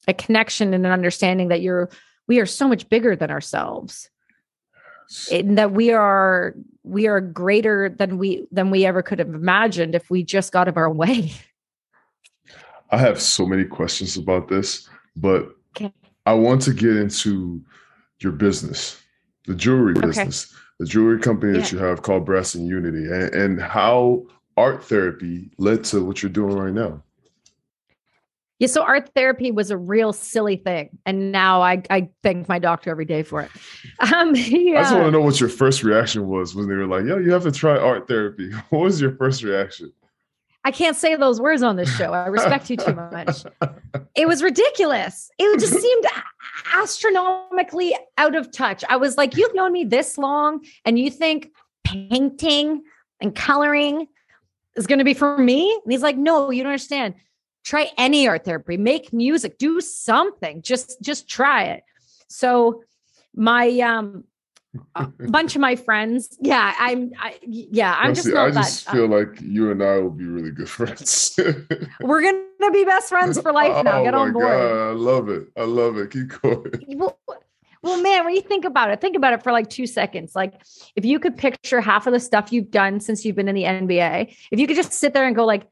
a connection and an understanding that we are so much bigger than ourselves, and that we are greater than we ever could have imagined if we just got out of our way. I have so many questions about this, but okay. I want to get into your business, the jewelry business, the jewelry company that you have called Brass and Unity, and how art therapy led to what you're doing right now. Yeah, so art therapy was a real silly thing. And now I thank my doctor every day for it. I just want to know what your first reaction was when they were like, yo, you have to try art therapy. What was your first reaction? I can't say those words on this show. I respect you too much. It was ridiculous. It just seemed astronomically out of touch. I was like, you've known me this long and you think painting and coloring is going to be for me? And he's like, no, you don't understand. Try any art therapy, make music, do something, just try it. So my, a bunch of my friends. Yeah. I feel like you and I will be really good friends. We're going to be best friends for life now. Get on board. God, I love it. I love it. Keep going. Well, man, when you think about it for like 2 seconds. Like if you could picture half of the stuff you've done since you've been in the NBA, if you could just sit there and go like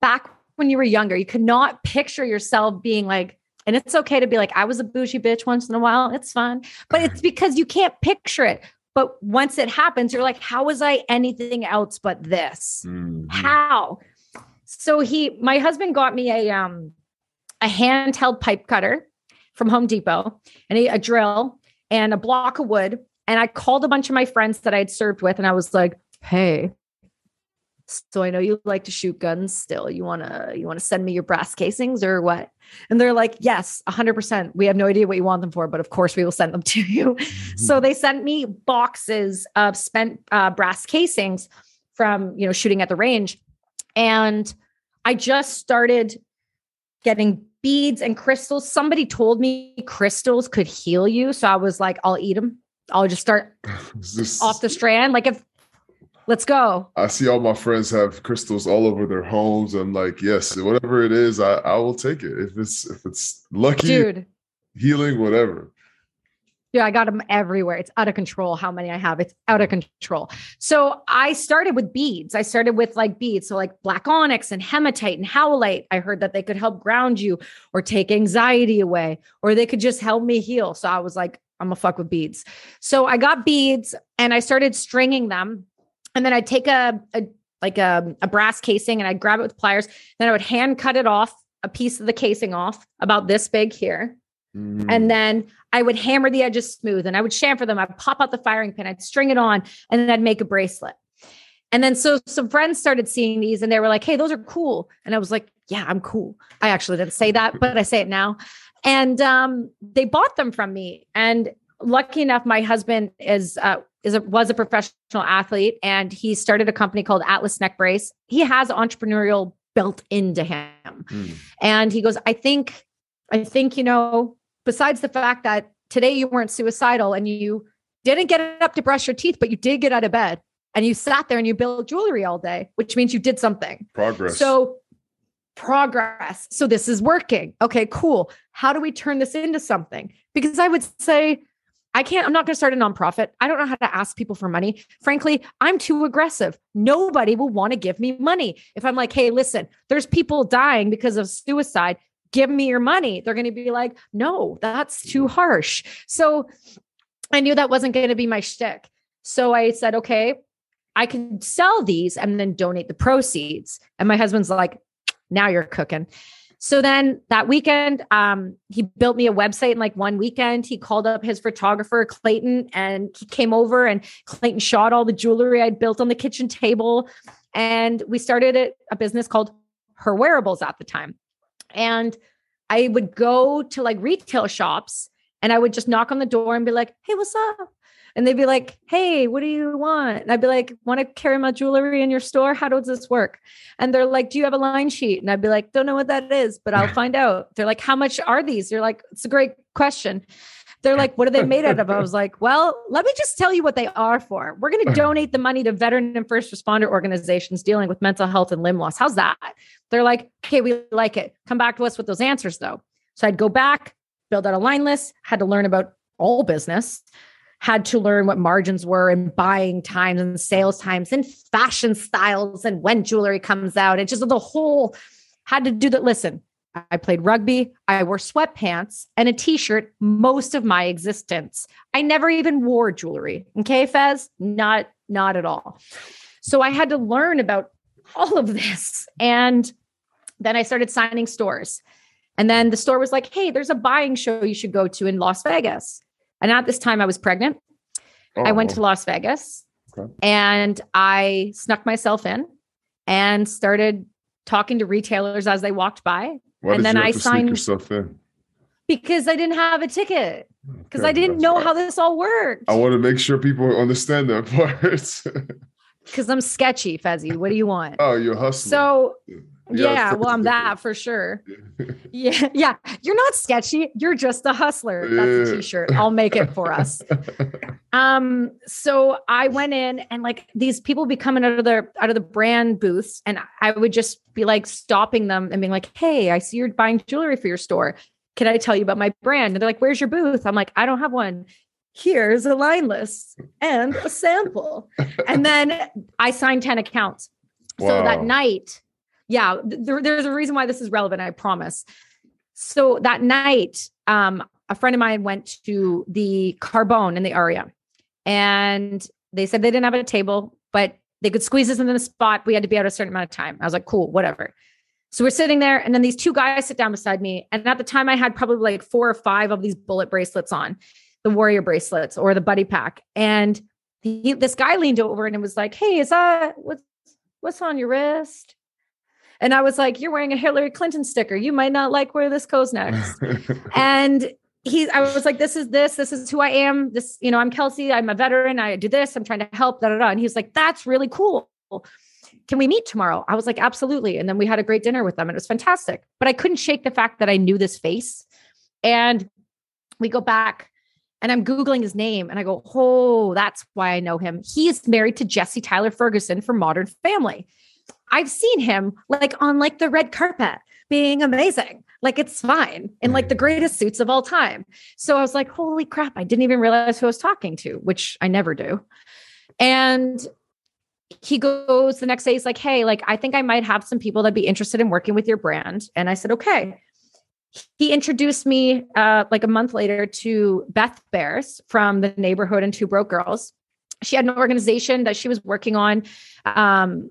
back when you were younger, you could not picture yourself being like, and it's okay to be like, I was a bougie bitch once in a while. It's fun, but it's because you can't picture it. But once it happens, you're like, how was I anything else but this? Mm-hmm. How? So my husband got me a handheld pipe cutter from Home Depot and a drill and a block of wood. And I called a bunch of my friends that I had served with, and I was like, hey. So I know you like to shoot guns still. You want to send me your brass casings or what? And they're like, yes, 100%. We have no idea what you want them for, but of course we will send them to you. Mm-hmm. So they sent me boxes of spent brass casings from, shooting at the range. And I just started getting beads and crystals. Somebody told me crystals could heal you. So I was like, I'll eat them. I'll just start off the strand. Like let's go. I see all my friends have crystals all over their homes. I'm like, yes, whatever it is, I will take it. If it's lucky, dude, healing, whatever. Yeah, I got them everywhere. It's out of control how many I have. It's out of control. So I started with beads. I started with like beads. So like black onyx and hematite and howlite. I heard that they could help ground you or take anxiety away, or they could just help me heal. So I was like, I'm gonna fuck with beads. So I got beads and I started stringing them. And then I'd take a brass casing and I'd grab it with pliers. Then I would hand cut it off, a piece of the casing off about this big here. Mm-hmm. And then I would hammer the edges smooth and I would chamfer them. I'd pop out the firing pin. I'd string it on and then I'd make a bracelet. And then so some friends started seeing these and they were like, hey, those are cool. And I was like, yeah, I'm cool. I actually didn't say that, but I say it now. And they bought them from me. And lucky enough, my husband was a professional athlete, and he started a company called Atlas Neck Brace. He has entrepreneurial built into him. Mm. And he goes, I think, besides the fact that today you weren't suicidal and you didn't get up to brush your teeth, but you did get out of bed and you sat there and you built jewelry all day, which means you did something. Progress. So this is working. Okay, cool. How do we turn this into something? Because I would say, I'm not going to start a nonprofit. I don't know how to ask people for money. Frankly, I'm too aggressive. Nobody will want to give me money. If I'm like, hey, listen, there's people dying because of suicide. Give me your money. They're going to be like, no, that's too harsh. So I knew that wasn't going to be my shtick. So I said, okay, I can sell these and then donate the proceeds. And my husband's like, now you're cooking. So then that weekend, he built me a website in like one weekend. He called up his photographer, Clayton, and he came over and Clayton shot all the jewelry I'd built on the kitchen table. And we started a business called Her Wearables at the time. And I would go to like retail shops and I would just knock on the door and be like, hey, what's up? And they'd be like, hey, what do you want? And I'd be like, want to carry my jewelry in your store? How does this work? And they're like, do you have a line sheet? And I'd be like, don't know what that is, but I'll find out. They're like, how much are these? You're like, it's a great question. They're like, what are they made out of? I was like, well, let me just tell you what they are for. We're going to donate the money to veteran and first responder organizations dealing with mental health and limb loss. How's that? They're like, okay, we like it. Come back to us with those answers though. So I'd go back, build out a line list, had to learn about all business, had to learn what margins were and buying times and sales times and fashion styles and when jewelry comes out. It just the whole had to do that. Listen, I played rugby. I wore sweatpants and a t-shirt most of my existence. I never even wore jewelry. Okay, Fez? Not at all. So I had to learn about all of this. And then I started signing stores. And then the store was like, hey, there's a buying show you should go to in Las Vegas. And at this time I was pregnant. Oh. I went to Las Vegas and I snuck myself in and started talking to retailers as they walked by. Why and then I signed yourself in? Because I didn't have a ticket. Because I didn't know how this all worked. I want to make sure people understand that part. Because I'm sketchy, Fezzy. What do you want? Oh, you're hustling. So yeah, well, I'm that for sure. Yeah. You're not sketchy. You're just a hustler. That's a t-shirt. I'll make it for us. So I went in and like these people be coming out of the brand booths. And I would just be like stopping them and being like, hey, I see you're buying jewelry for your store. Can I tell you about my brand? And they're like, where's your booth? I'm like, I don't have one. Here's a line list and a sample. And then I signed 10 accounts. Wow. So that night, yeah, there's a reason why this is relevant, I promise. So that night, a friend of mine went to the Carbone in the Aria, and they said they didn't have a table, but they could squeeze us into the spot. We had to be out a certain amount of time. I was like, cool, whatever. So we're sitting there, and then these two guys sit down beside me. And at the time, I had probably like 4 or 5 of these bullet bracelets on, the warrior bracelets or the buddy pack. And this guy leaned over and it was like, hey, is that what's on your wrist? And I was like, you're wearing a Hillary Clinton sticker. You might not like where this goes next. And I was like, this is who I am. This, you know, I'm Kelsey. I'm a veteran. I do this. I'm trying to help. And he was like, that's really cool. Can we meet tomorrow? I was like, absolutely. And then we had a great dinner with them and it was fantastic, but I couldn't shake the fact that I knew this face. And we go back and I'm Googling his name and I go, oh, that's why I know him. He is married to Jesse Tyler Ferguson from Modern Family. I've seen him like on like the red carpet being amazing. Like it's fine. And like the greatest suits of all time. So I was like, holy crap. I didn't even realize who I was talking to, which I never do. And he goes the next day, he's like, hey, like, I think I might have some people that'd be interested in working with your brand. And I said, okay. He introduced me like a month later to Beth Behrs from The Neighborhood and Two Broke Girls. She had an organization that she was working on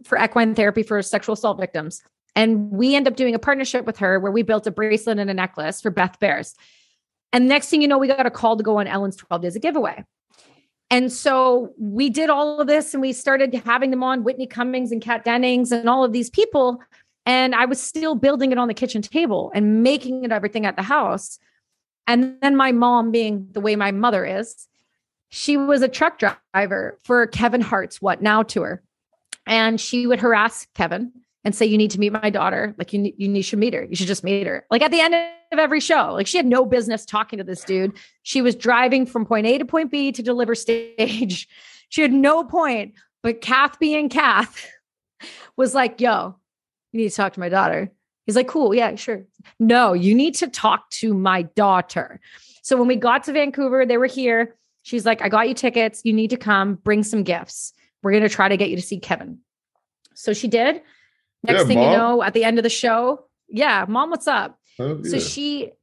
for equine therapy for sexual assault victims. And we end up doing a partnership with her where we built a bracelet and a necklace for Beth Behrs. And next thing you know, we got a call to go on Ellen's 12 Days of Giveaway. And so we did all of this and we started having them on Whitney Cummings and Kat Dennings and all of these people. And I was still building it on the kitchen table and making it everything at the house. And then my mom, being the way my mother is, she was a truck driver for Kevin Hart's What Now tour. And she would harass Kevin and say, you need to meet my daughter. Like you should meet her. You should just meet her. Like at the end of every show, like she had no business talking to this dude. She was driving from point A to point B to deliver stage. She had no point, but Kath being Kath was like, yo, you need to talk to my daughter. He's like, cool. Yeah, sure. No, you need to talk to my daughter. So when we got to Vancouver, they were here. She's like, I got you tickets. You need to come, bring some gifts. We're going to try to get you to see Kevin. So she did. Next thing Mom. You know, at the end of the show, yeah, Mom, what's up? Oh, yeah. So she,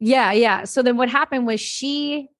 yeah. So then what happened was she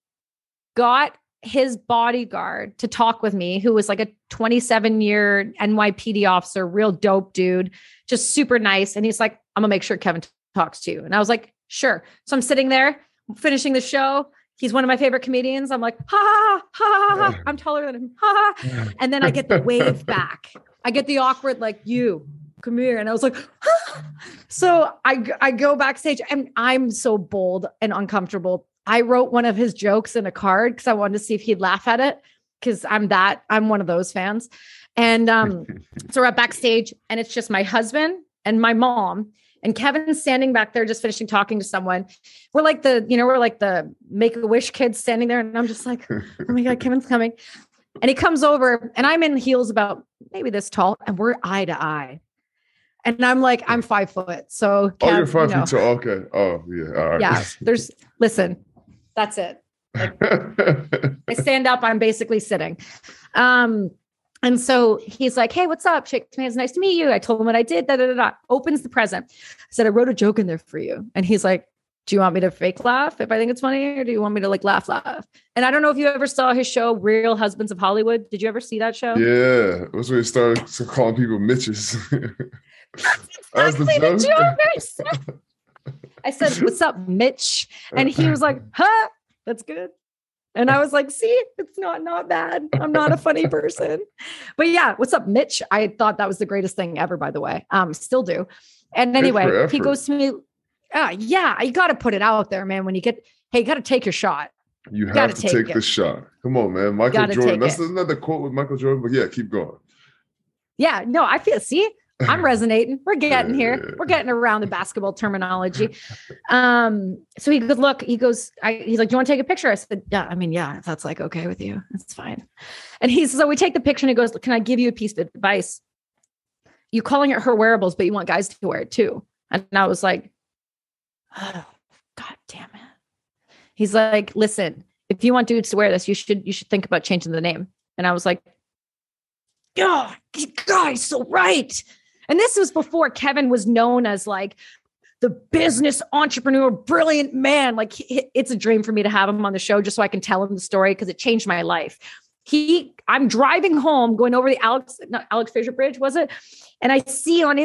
got his bodyguard to talk with me, who was like a 27-year NYPD officer, real dope dude, just super nice. And he's like, I'm gonna make sure Kevin talks to you. And I was like, sure. So I'm sitting there finishing the show. He's one of my favorite comedians. I'm like, ha, ha, ha, ha, ha. I'm taller than him. Ha, ha. And then I get the wave back. I get the awkward, like, you come here. And I was like, ha. So I go backstage and I'm so bold and uncomfortable. I wrote one of his jokes in a card because I wanted to see if he'd laugh at it. Cause I'm one of those fans. And so we're at backstage and it's just my husband and my mom. And Kevin's standing back there, just finishing talking to someone. We're like the Make-A-Wish kids standing there. And I'm just like, oh my God, Kevin's coming. And he comes over and I'm in heels about maybe this tall and we're eye to eye. And I'm like, I'm 5 foot. So Kevin, you're 5 feet tall. Okay. Oh yeah. All right. Yeah. Listen, that's it. Like, I stand up. I'm basically sitting. And so he's like, hey, what's up? Shakes my hands. Nice to meet you. I told him what I did. Da, da, da, da. Opens the present. I said, I wrote a joke in there for you. And he's like, do you want me to fake laugh if I think it's funny? Or do you want me to like laugh? And I don't know if you ever saw his show, Real Husbands of Hollywood. Did you ever see that show? Yeah. That's when he started calling people Mitches. That's exactly the joke. I said, what's up, Mitch? And he was like, huh? That's good. And I was like, see, it's not bad. I'm not a funny person. But yeah, what's up, Mitch? I thought that was the greatest thing ever, by the way. Still do. And anyway, he goes to me, yeah, you got to put it out there, man. When you get, hey, you got to take your shot. You have to take the shot. Come on, man. Michael Jordan. That's another quote with Michael Jordan, but yeah, keep going. Yeah, no, I feel, see, I'm resonating. We're getting here. We're getting around the basketball terminology. So he goes, look, he's like, do you want to take a picture? I said, yeah, if that's like, okay with you, that's fine. And so we take the picture and he goes, can I give you a piece of advice? You calling it her wearables, but you want guys to wear it too. And I was like, oh, God damn it. He's like, listen, if you want dudes to wear this, you should think about changing the name. And I was like, oh, guys, so right. And this was before Kevin was known as like the business entrepreneur, brilliant man. Like it's a dream for me to have him on the show just so I can tell him the story because it changed my life. I'm driving home, going over the Alex Fisher Bridge, was it? And I see on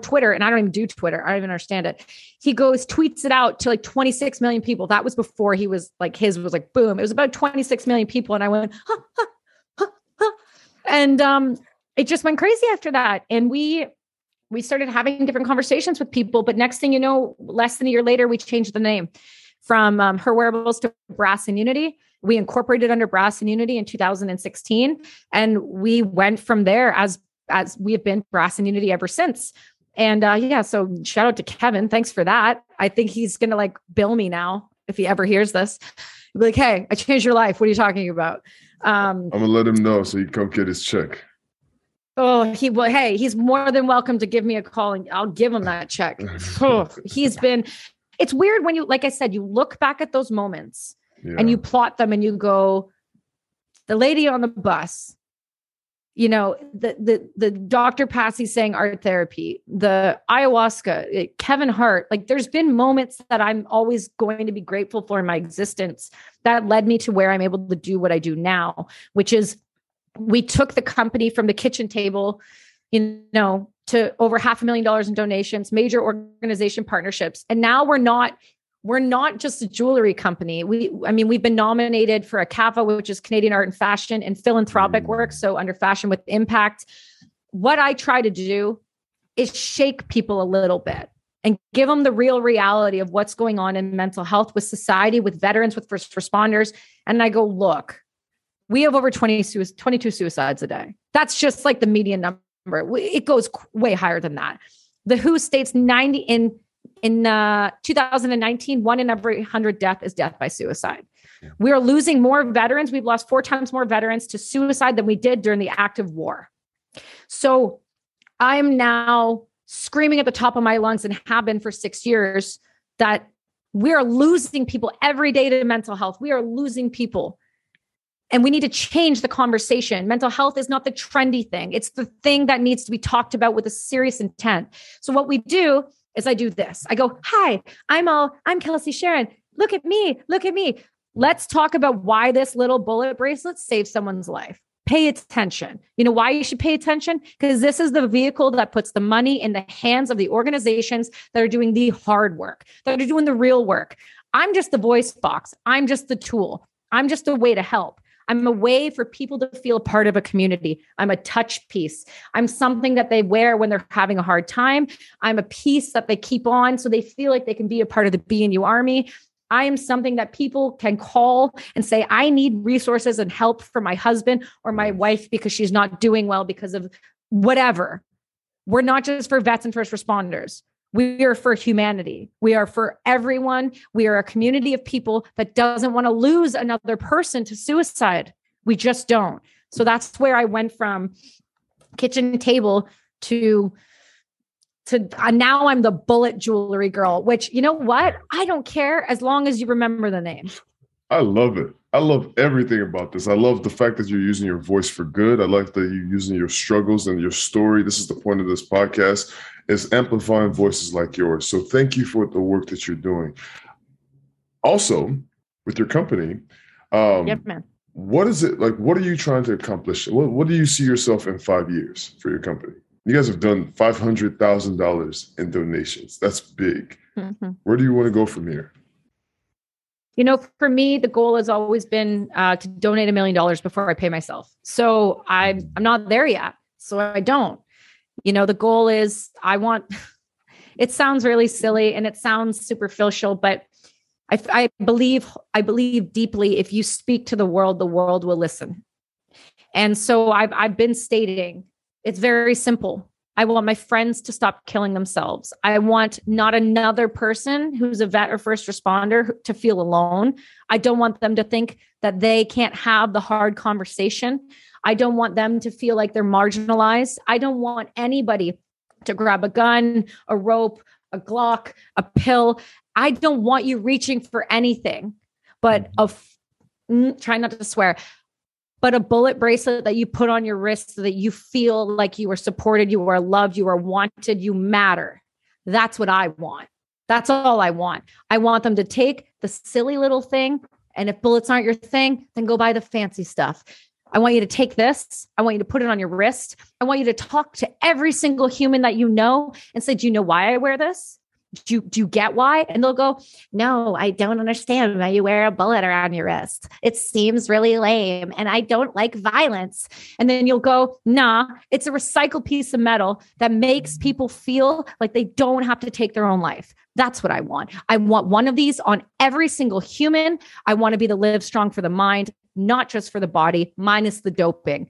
Twitter, and I don't even do Twitter. I don't even understand it. He tweets it out to like 26 million people. That was before he was like, his was like, boom. It was about 26 million people. And I went, huh, huh, huh, huh. And, it just went crazy after that. And we started having different conversations with people, but next thing you know, less than a year later, we changed the name from Her Wearables to Brass and Unity. We incorporated under Brass and Unity in 2016. And we went from there as we have been Brass and Unity ever since. And so shout out to Kevin. Thanks for that. I think he's going to like bill me now. If he ever hears this, he'll be like, hey, I changed your life. What are you talking about? I'm gonna let him know so he can come get his check. Oh, he will. Hey, he's more than welcome to give me a call and I'll give him that check. It's weird when you, like I said, you look back at those moments and you plot them and you go, the lady on the bus, you know, the Dr. Passy saying art therapy, the ayahuasca, Kevin Hart, like there's been moments that I'm always going to be grateful for in my existence that led me to where I'm able to do what I do now, which is we took the company from the kitchen table, you know, to over $500,000 in donations, major organization partnerships. And now we're not just a jewelry company. We've been nominated for a CAFA, which is Canadian Art and Fashion, and philanthropic work. So under Fashion with Impact, what I try to do is shake people a little bit and give them the real reality of what's going on in mental health, with society, with veterans, with first responders. And I go, look, we have over 22 suicides a day. That's just like the median number. It goes way higher than that. The WHO states 90 in 2019, 1 in every 100 death is death by suicide. Yeah. We are losing more veterans. We've lost 4 times more veterans to suicide than we did during the active war. So I'm now screaming at the top of my lungs, and have been for 6 years, that we are losing people every day to mental health. We are losing people. And we need to change the conversation. Mental health is not the trendy thing. It's the thing that needs to be talked about with a serious intent. So what we do is I do this. I go, hi, I'm Kelsey Sharon. Look at me. Let's talk about why this little bullet bracelet saves someone's life. Pay attention. You know why you should pay attention? Because this is the vehicle that puts the money in the hands of the organizations that are doing the hard work, that are doing the real work. I'm just the voice box. I'm just the tool. I'm just a way to help. I'm a way for people to feel part of a community. I'm a touch piece. I'm something that they wear when they're having a hard time. I'm a piece that they keep on so they feel like they can be a part of the BNU Army. I am something that people can call and say, I need resources and help for my husband or my wife because she's not doing well because of whatever. We're not just for vets and first responders. We are for humanity. We are for everyone. We are a community of people that doesn't want to lose another person to suicide. We just don't. So that's where I went from kitchen table to now I'm the bullet jewelry girl, which, you know what? I don't care as long as you remember the name. I love it. I love everything about this. I love the fact that you're using your voice for good. I like that you're using your struggles and your story. This is the point of this podcast, is amplifying voices like yours. So thank you for the work that you're doing. Also, with your company, yep, man. What is it like? What are you trying to accomplish? What do you see yourself in 5 years for your company? You guys have done $500,000 in donations. That's big. Mm-hmm. Where do you want to go from here? You know, for me, the goal has always been to donate $1 million before I pay myself. So I'm not there yet. So I don't. You know, the goal is it sounds really silly and it sounds superficial, but I believe deeply, if you speak to the world will listen. And so I've been stating, it's very simple. I want my friends to stop killing themselves. I want not another person who's a vet or first responder to feel alone. I don't want them to think that they can't have the hard conversation. I don't want them to feel like they're marginalized. I don't want anybody to grab a gun, a rope, a Glock, a pill. I don't want you reaching for anything, but try not to swear, but a bullet bracelet that you put on your wrist so that you feel like you are supported, you are loved, you are wanted, you matter. That's what I want. That's all I want. I want them to take the silly little thing, and if bullets aren't your thing, then go buy the fancy stuff. I want you to take this. I want you to put it on your wrist. I want you to talk to every single human that you know and say, do you know why I wear this? Do you get why? And they'll go, no, I don't understand why you wear a bullet around your wrist. It seems really lame and I don't like violence. And then you'll go, nah, it's a recycled piece of metal that makes people feel like they don't have to take their own life. That's what I want. I want one of these on every single human. I want to be the live strong for the mind, not just for the body, minus the doping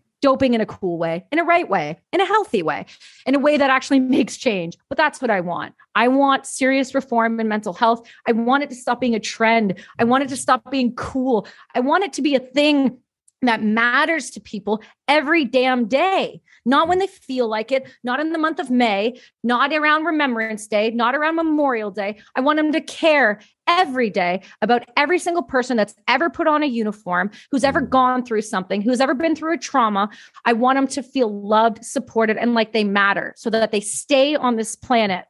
in a cool way, in a right way, in a healthy way, in a way that actually makes change. But that's what I want. I want serious reform in mental health. I want it to stop being a trend. I want it to stop being cool. I want it to be a thing that matters to people every damn day, not when they feel like it, not in the month of May, not around Remembrance Day, not around Memorial Day. I want them to care every day about every single person that's ever put on a uniform, who's ever gone through something, who's ever been through a trauma. I want them to feel loved, supported, and like they matter so that they stay on this planet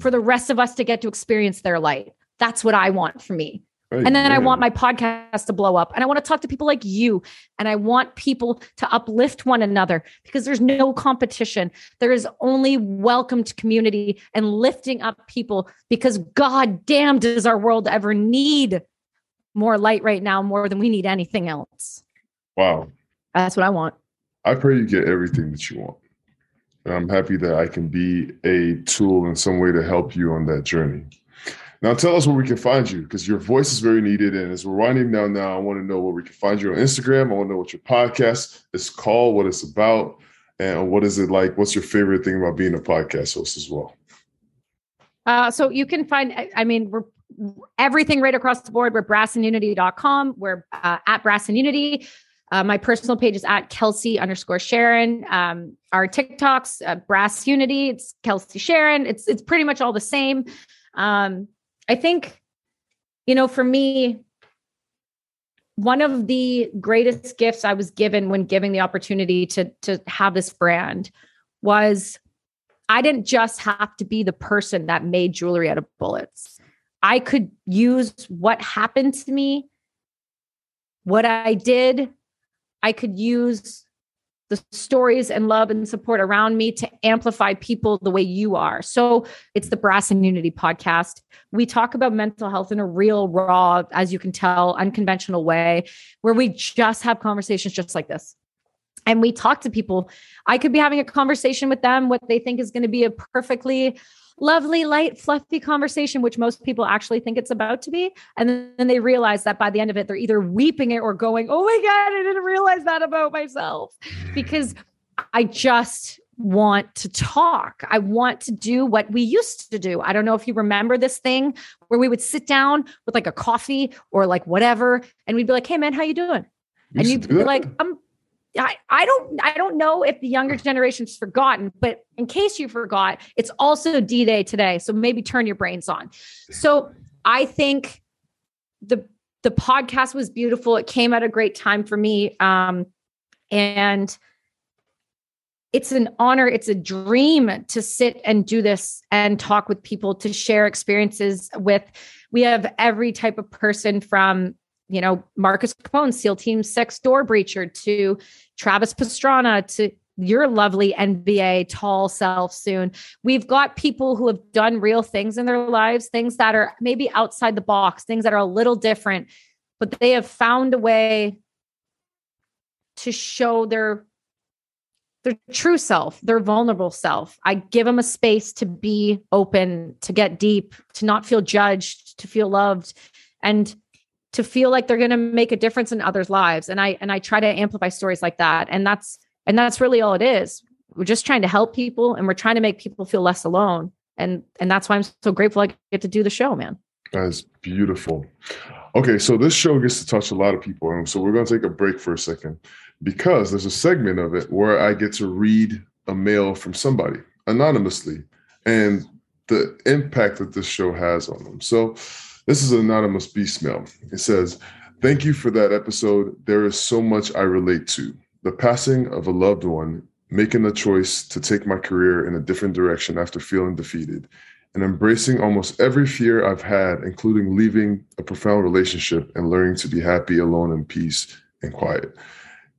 for the rest of us to get to experience their light. That's what I want for me. And then I want my podcast to blow up, and I want to talk to people like you, and I want people to uplift one another because there's no competition. There is only welcomed community and lifting up people, because God damn, does our world ever need more light right now more than we need anything else. Wow. That's what I want. I pray you get everything that you want. And I'm happy that I can be a tool in some way to help you on that journey. Now tell us where we can find you, because your voice is very needed. And as we're winding down now, I want to know where we can find you on Instagram. I want to know what your podcast is called, what it's about, and what is it like? What's your favorite thing about being a podcast host as well? So you can find, we're everything right across the board. We're brassandunity.com. We're at Brass and Unity. My personal page is at Kelsey_Sharon. Our TikToks, Brass Unity, it's Kelsey Sharon. It's pretty much all the same. I think, you know, for me, one of the greatest gifts I was given when giving the opportunity to have this brand was I didn't just have to be the person that made jewelry out of bullets. I could use what happened to me What I did, I could use the stories and love and support around me to amplify people the way you are. So it's the Brass and Unity podcast. We talk about mental health in a real, raw, as you can tell, unconventional way, where we just have conversations just like this. And we talk to people. I could be having a conversation with them, what they think is going to be a perfectly lovely, light, fluffy conversation, which most people actually think it's about to be. And then they realize that by the end of it, they're either weeping it or going, oh my God, I didn't realize that about myself, because I just want to talk. I want to do what we used to do. I don't know if you remember this thing where we would sit down with like a coffee or like whatever. And we'd be like, hey man, how you doing? And you'd be like, I don't know if the younger generation's forgotten, but in case you forgot, it's also D-Day today. So maybe turn your brains on. So I think the podcast was beautiful. It came at a great time for me. And it's an honor. It's a dream to sit and do this and talk with people, to share experiences with. We have every type of person from, you know, Marcus Capone, SEAL Team 6 door breacher, to Travis Pastrana, to your lovely NBA tall self soon. We've got people who have done real things in their lives, things that are maybe outside the box, things that are a little different, but they have found a way to show their true self, their vulnerable self. I give them a space to be open, to get deep, to not feel judged, to feel loved, and to feel like they're going to make a difference in others' lives. And I try to amplify stories like that. And that's really all it is. We're just trying to help people, and we're trying to make people feel less alone. And that's why I'm so grateful I get to do the show, man. That is beautiful. Okay. So this show gets to touch a lot of people. And so we're going to take a break for a second, because there's a segment of it where I get to read a mail from somebody anonymously and the impact that this show has on them. So this is an anonymous beast mail. It says, thank you for that episode. There is so much I relate to. The passing of a loved one, making the choice to take my career in a different direction after feeling defeated, and embracing almost every fear I've had, including leaving a profound relationship and learning to be happy, alone, in peace and quiet.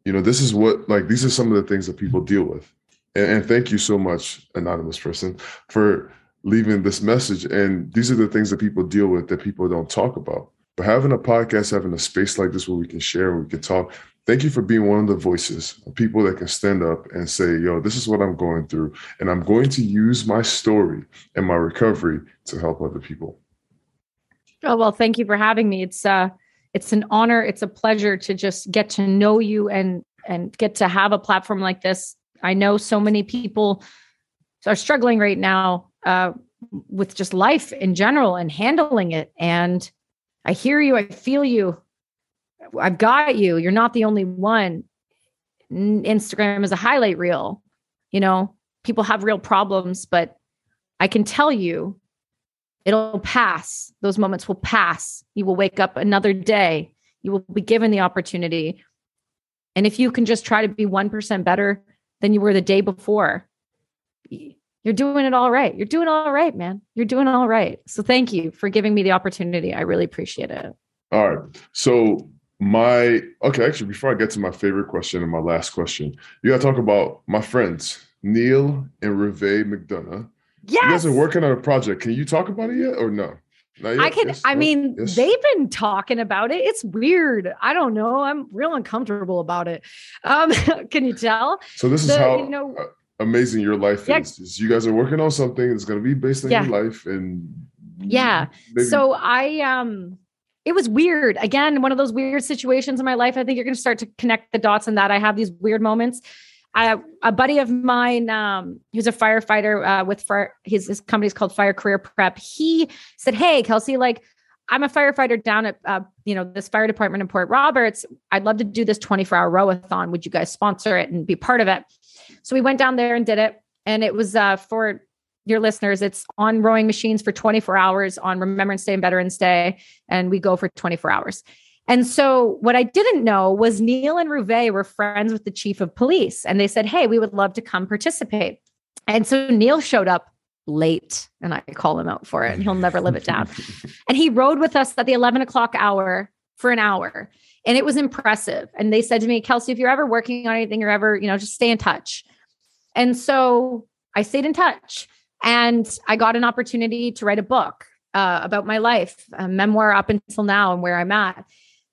You know, this is what, like, these are some of the things that people deal with. And thank you so much, anonymous person, for leaving this message. And these are the things that people deal with that people don't talk about. But having a podcast, having a space like this where we can share, we can talk. Thank you for being one of the voices of people that can stand up and say, yo, this is what I'm going through, and I'm going to use my story and my recovery to help other people. Oh, well, thank you for having me. It's an honor. It's a pleasure to just get to know you and get to have a platform like this. I know so many people are struggling right now with just life in general and handling it. And I hear you. I feel you. I've got you. You're not the only one. Instagram is a highlight reel. You know, people have real problems, but I can tell you it'll pass. Those moments will pass. You will wake up another day. You will be given the opportunity. And if you can just try to be 1% better than you were the day before, you're doing it all right. You're doing all right, man. You're doing all right. So thank you for giving me the opportunity. I really appreciate it. All right. So actually, before I get to my favorite question and my last question, you got to talk about my friends, Neil and Rouvaun McDonough. Yes. You guys are working on a project. Can you talk about it yet or no? Not yet. I mean, yes. They've been talking about it. It's weird. I don't know. I'm real uncomfortable about it. Can you tell? So this is how... You know, amazing your life is. You guys are working on something that's going to be based on your life. And so it was weird. Again, one of those weird situations in my life. I think you're going to start to connect the dots on that. I have these weird moments. A buddy of mine, who's a firefighter with his company's called Fire Career Prep. He said, hey, Kelsey, like, I'm a firefighter down at, this fire department in Port Roberts. I'd love to do this 24-hour row-a-thon. Would you guys sponsor it and be part of it? So we went down there and did it. And it was for your listeners, it's on rowing machines for 24 hours on Remembrance Day and Veterans Day. And we go for 24 hours. And so what I didn't know was Neil and Rouvaun were friends with the chief of police. And they said, hey, we would love to come participate. And so Neil showed up late, and I call him out for it, and he'll never live it down. And he rode with us at the 11 o'clock hour for an hour. And it was impressive. And they said to me, Kelsey, if you're ever working on anything or ever, just stay in touch. And so I stayed in touch and I got an opportunity to write a book about my life, a memoir up until now and where I'm at.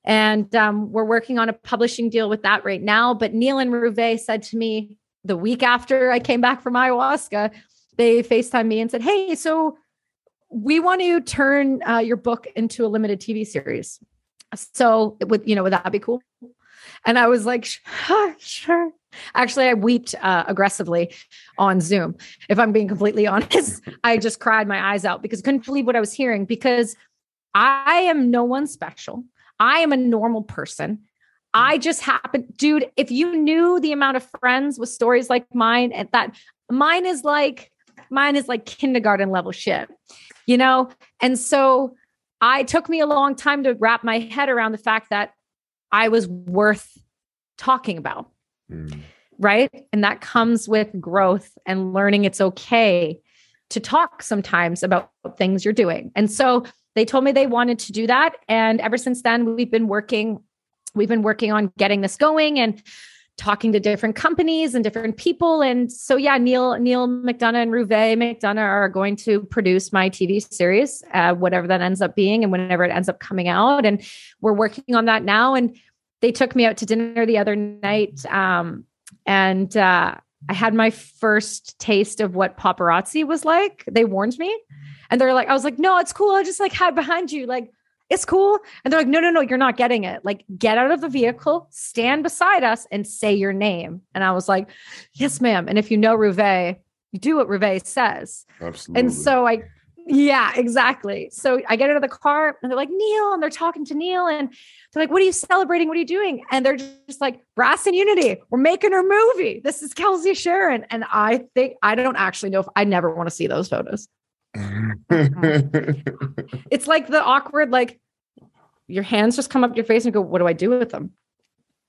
And we're working on a publishing deal with that right now. But Neil and Rouvaun said to me the week after I came back from ayahuasca, they FaceTimed me and said, hey, so we want to turn your book into a limited TV series. So would that be cool? And I was like, sure. Actually, I wept aggressively on Zoom. If I'm being completely honest, I just cried my eyes out because I couldn't believe what I was hearing, because I am no one special. I am a normal person. I just happen, dude, if you knew the amount of friends with stories like mine, and that mine is like kindergarten level shit, And so it took me a long time to wrap my head around the fact that I was worth talking about. Mm. Right. And that comes with growth and learning it's okay to talk sometimes about things you're doing. And so they told me they wanted to do that. And ever since then, we've been working on getting this going and talking to different companies and different people. And so, yeah, Neil McDonough and Rouvaun McDonough are going to produce my TV series, whatever that ends up being and whenever it ends up coming out. And we're working on that now. And they took me out to dinner the other night. I had my first taste of what paparazzi was like. They warned me and they're like, I was like, no, it's cool. I just like hide behind you. Like, it's cool. And they're like, no, you're not getting it. Like, get out of the vehicle, stand beside us and say your name. And I was like, yes, ma'am. And if you know Rouvaun, you do what Rouvaun says. Absolutely. And so yeah, exactly. So I get out of the car and they're like, Neil, and they're talking to Neil and they're like, what are you celebrating? What are you doing? And they're just like, Brass and Unity. We're making her movie. This is Kelsey Sharon. And I think, I don't actually know if I never want to see those photos. It's like the awkward, like your hands just come up your face and go, what do I do with them?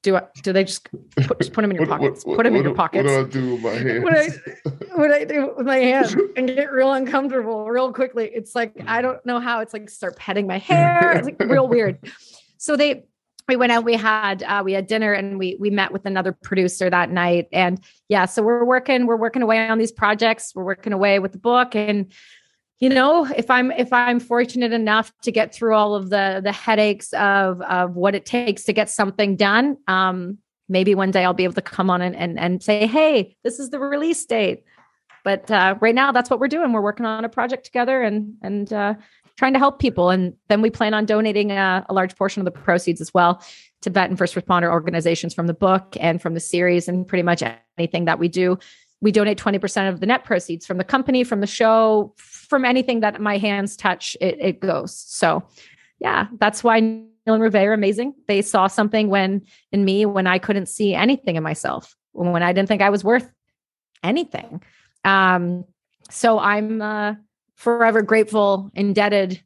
Do they just put them in your pockets? Put them in your pockets. What do I do with my hands? What I do with my hands and get real uncomfortable real quickly. It's like, I don't know how. It's like start petting my hair. It's like real weird. So we went out, we had dinner and we met with another producer that night. And yeah, so we're working away on these projects. We're working away with the book. And if I'm fortunate enough to get through all of the headaches of what it takes to get something done, maybe one day I'll be able to come on and say, hey, this is the release date. But right now, that's what we're doing. We're working on a project together and trying to help people. And then we plan on donating a large portion of the proceeds as well to vet and first responder organizations from the book and from the series and pretty much anything that we do. We donate 20% of the net proceeds from the company, from the show, from anything that my hands touch, it goes. So yeah, that's why Neil and Rouvaun are amazing. They saw something in me when I couldn't see anything in myself, when I didn't think I was worth anything. So I'm forever grateful, indebted.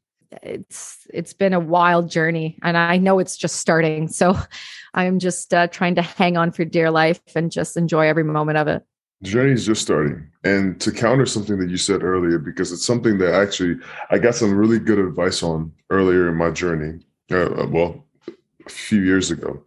It's been a wild journey and I know it's just starting. So I'm just trying to hang on for dear life and just enjoy every moment of it. The journey is just starting. And to counter something that you said earlier, because it's something that actually I got some really good advice on earlier in my journey, a few years ago.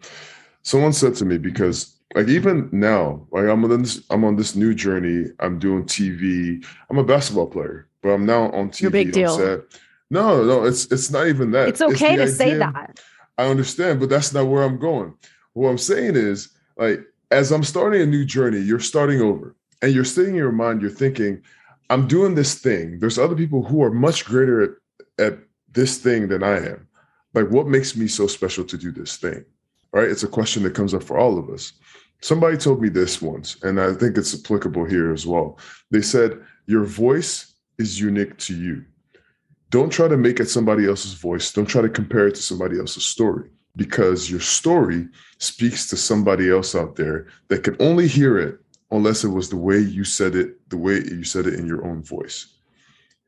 Someone said to me, because like even now, like I'm on this new journey, I'm doing TV, I'm a basketball player, but I'm now on TV. You're a big deal. No, it's not even that. It's okay to say that. I understand, but that's not where I'm going. What I'm saying is like, as I'm starting a new journey, you're starting over and you're sitting in your mind, you're thinking, I'm doing this thing. There's other people who are much greater at this thing than I am. Like, what makes me so special to do this thing? Right? It's a question that comes up for all of us. Somebody told me this once, and I think it's applicable here as well. They said, your voice is unique to you. Don't try to make it somebody else's voice. Don't try to compare it to somebody else's story. Because your story speaks to somebody else out there that can only hear it unless it was the way you said it in your own voice.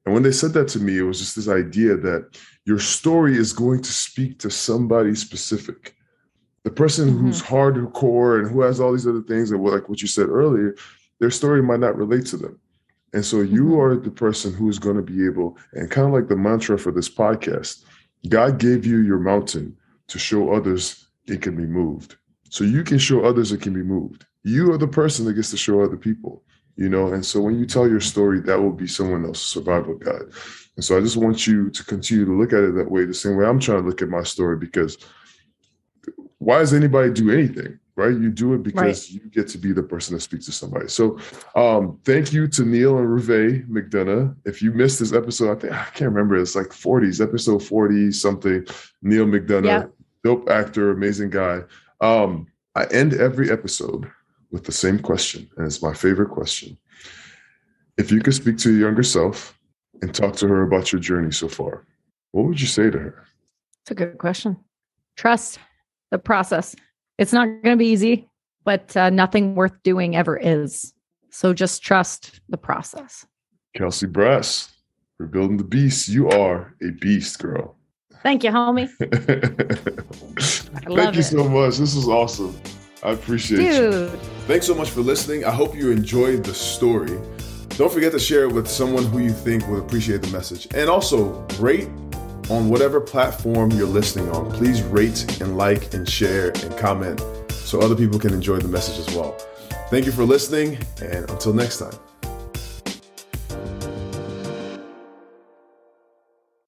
And when they said that to me, it was just this idea that your story is going to speak to somebody specific. The person who's hardcore and who has all these other things, and like what you said earlier, their story might not relate to them. And so you are the person who is going to be able, and kind of like the mantra for this podcast, God gave you your mountain to show others it can be moved. So you can show others it can be moved. You are the person that gets to show other people, you know? And so when you tell your story, that will be someone else's survival guide. And so I just want you to continue to look at it that way, the same way I'm trying to look at my story, because why does anybody do anything, right? You do it because you get to be the person that speaks to somebody. So thank you to Neil and Rouvaun McDonough. If you missed this episode, I can't remember, it's like 40s, episode 40 something, Neil McDonough, dope actor, amazing guy. I end every episode with the same question, and it's my favorite question. If you could speak to your younger self and talk to her about your journey so far, what would you say to her? It's a good question. Trust the process. It's not going to be easy, but nothing worth doing ever is. So just trust the process. Kelsey Brass, rebuilding the beast. You are a beast, girl. Thank you, homie. Thank you so much. This was awesome. I appreciate you. Thanks so much for listening. I hope you enjoyed the story. Don't forget to share it with someone who you think will appreciate the message. And also, rate on whatever platform you're listening on. Please rate and like and share and comment so other people can enjoy the message as well. Thank you for listening, and until next time.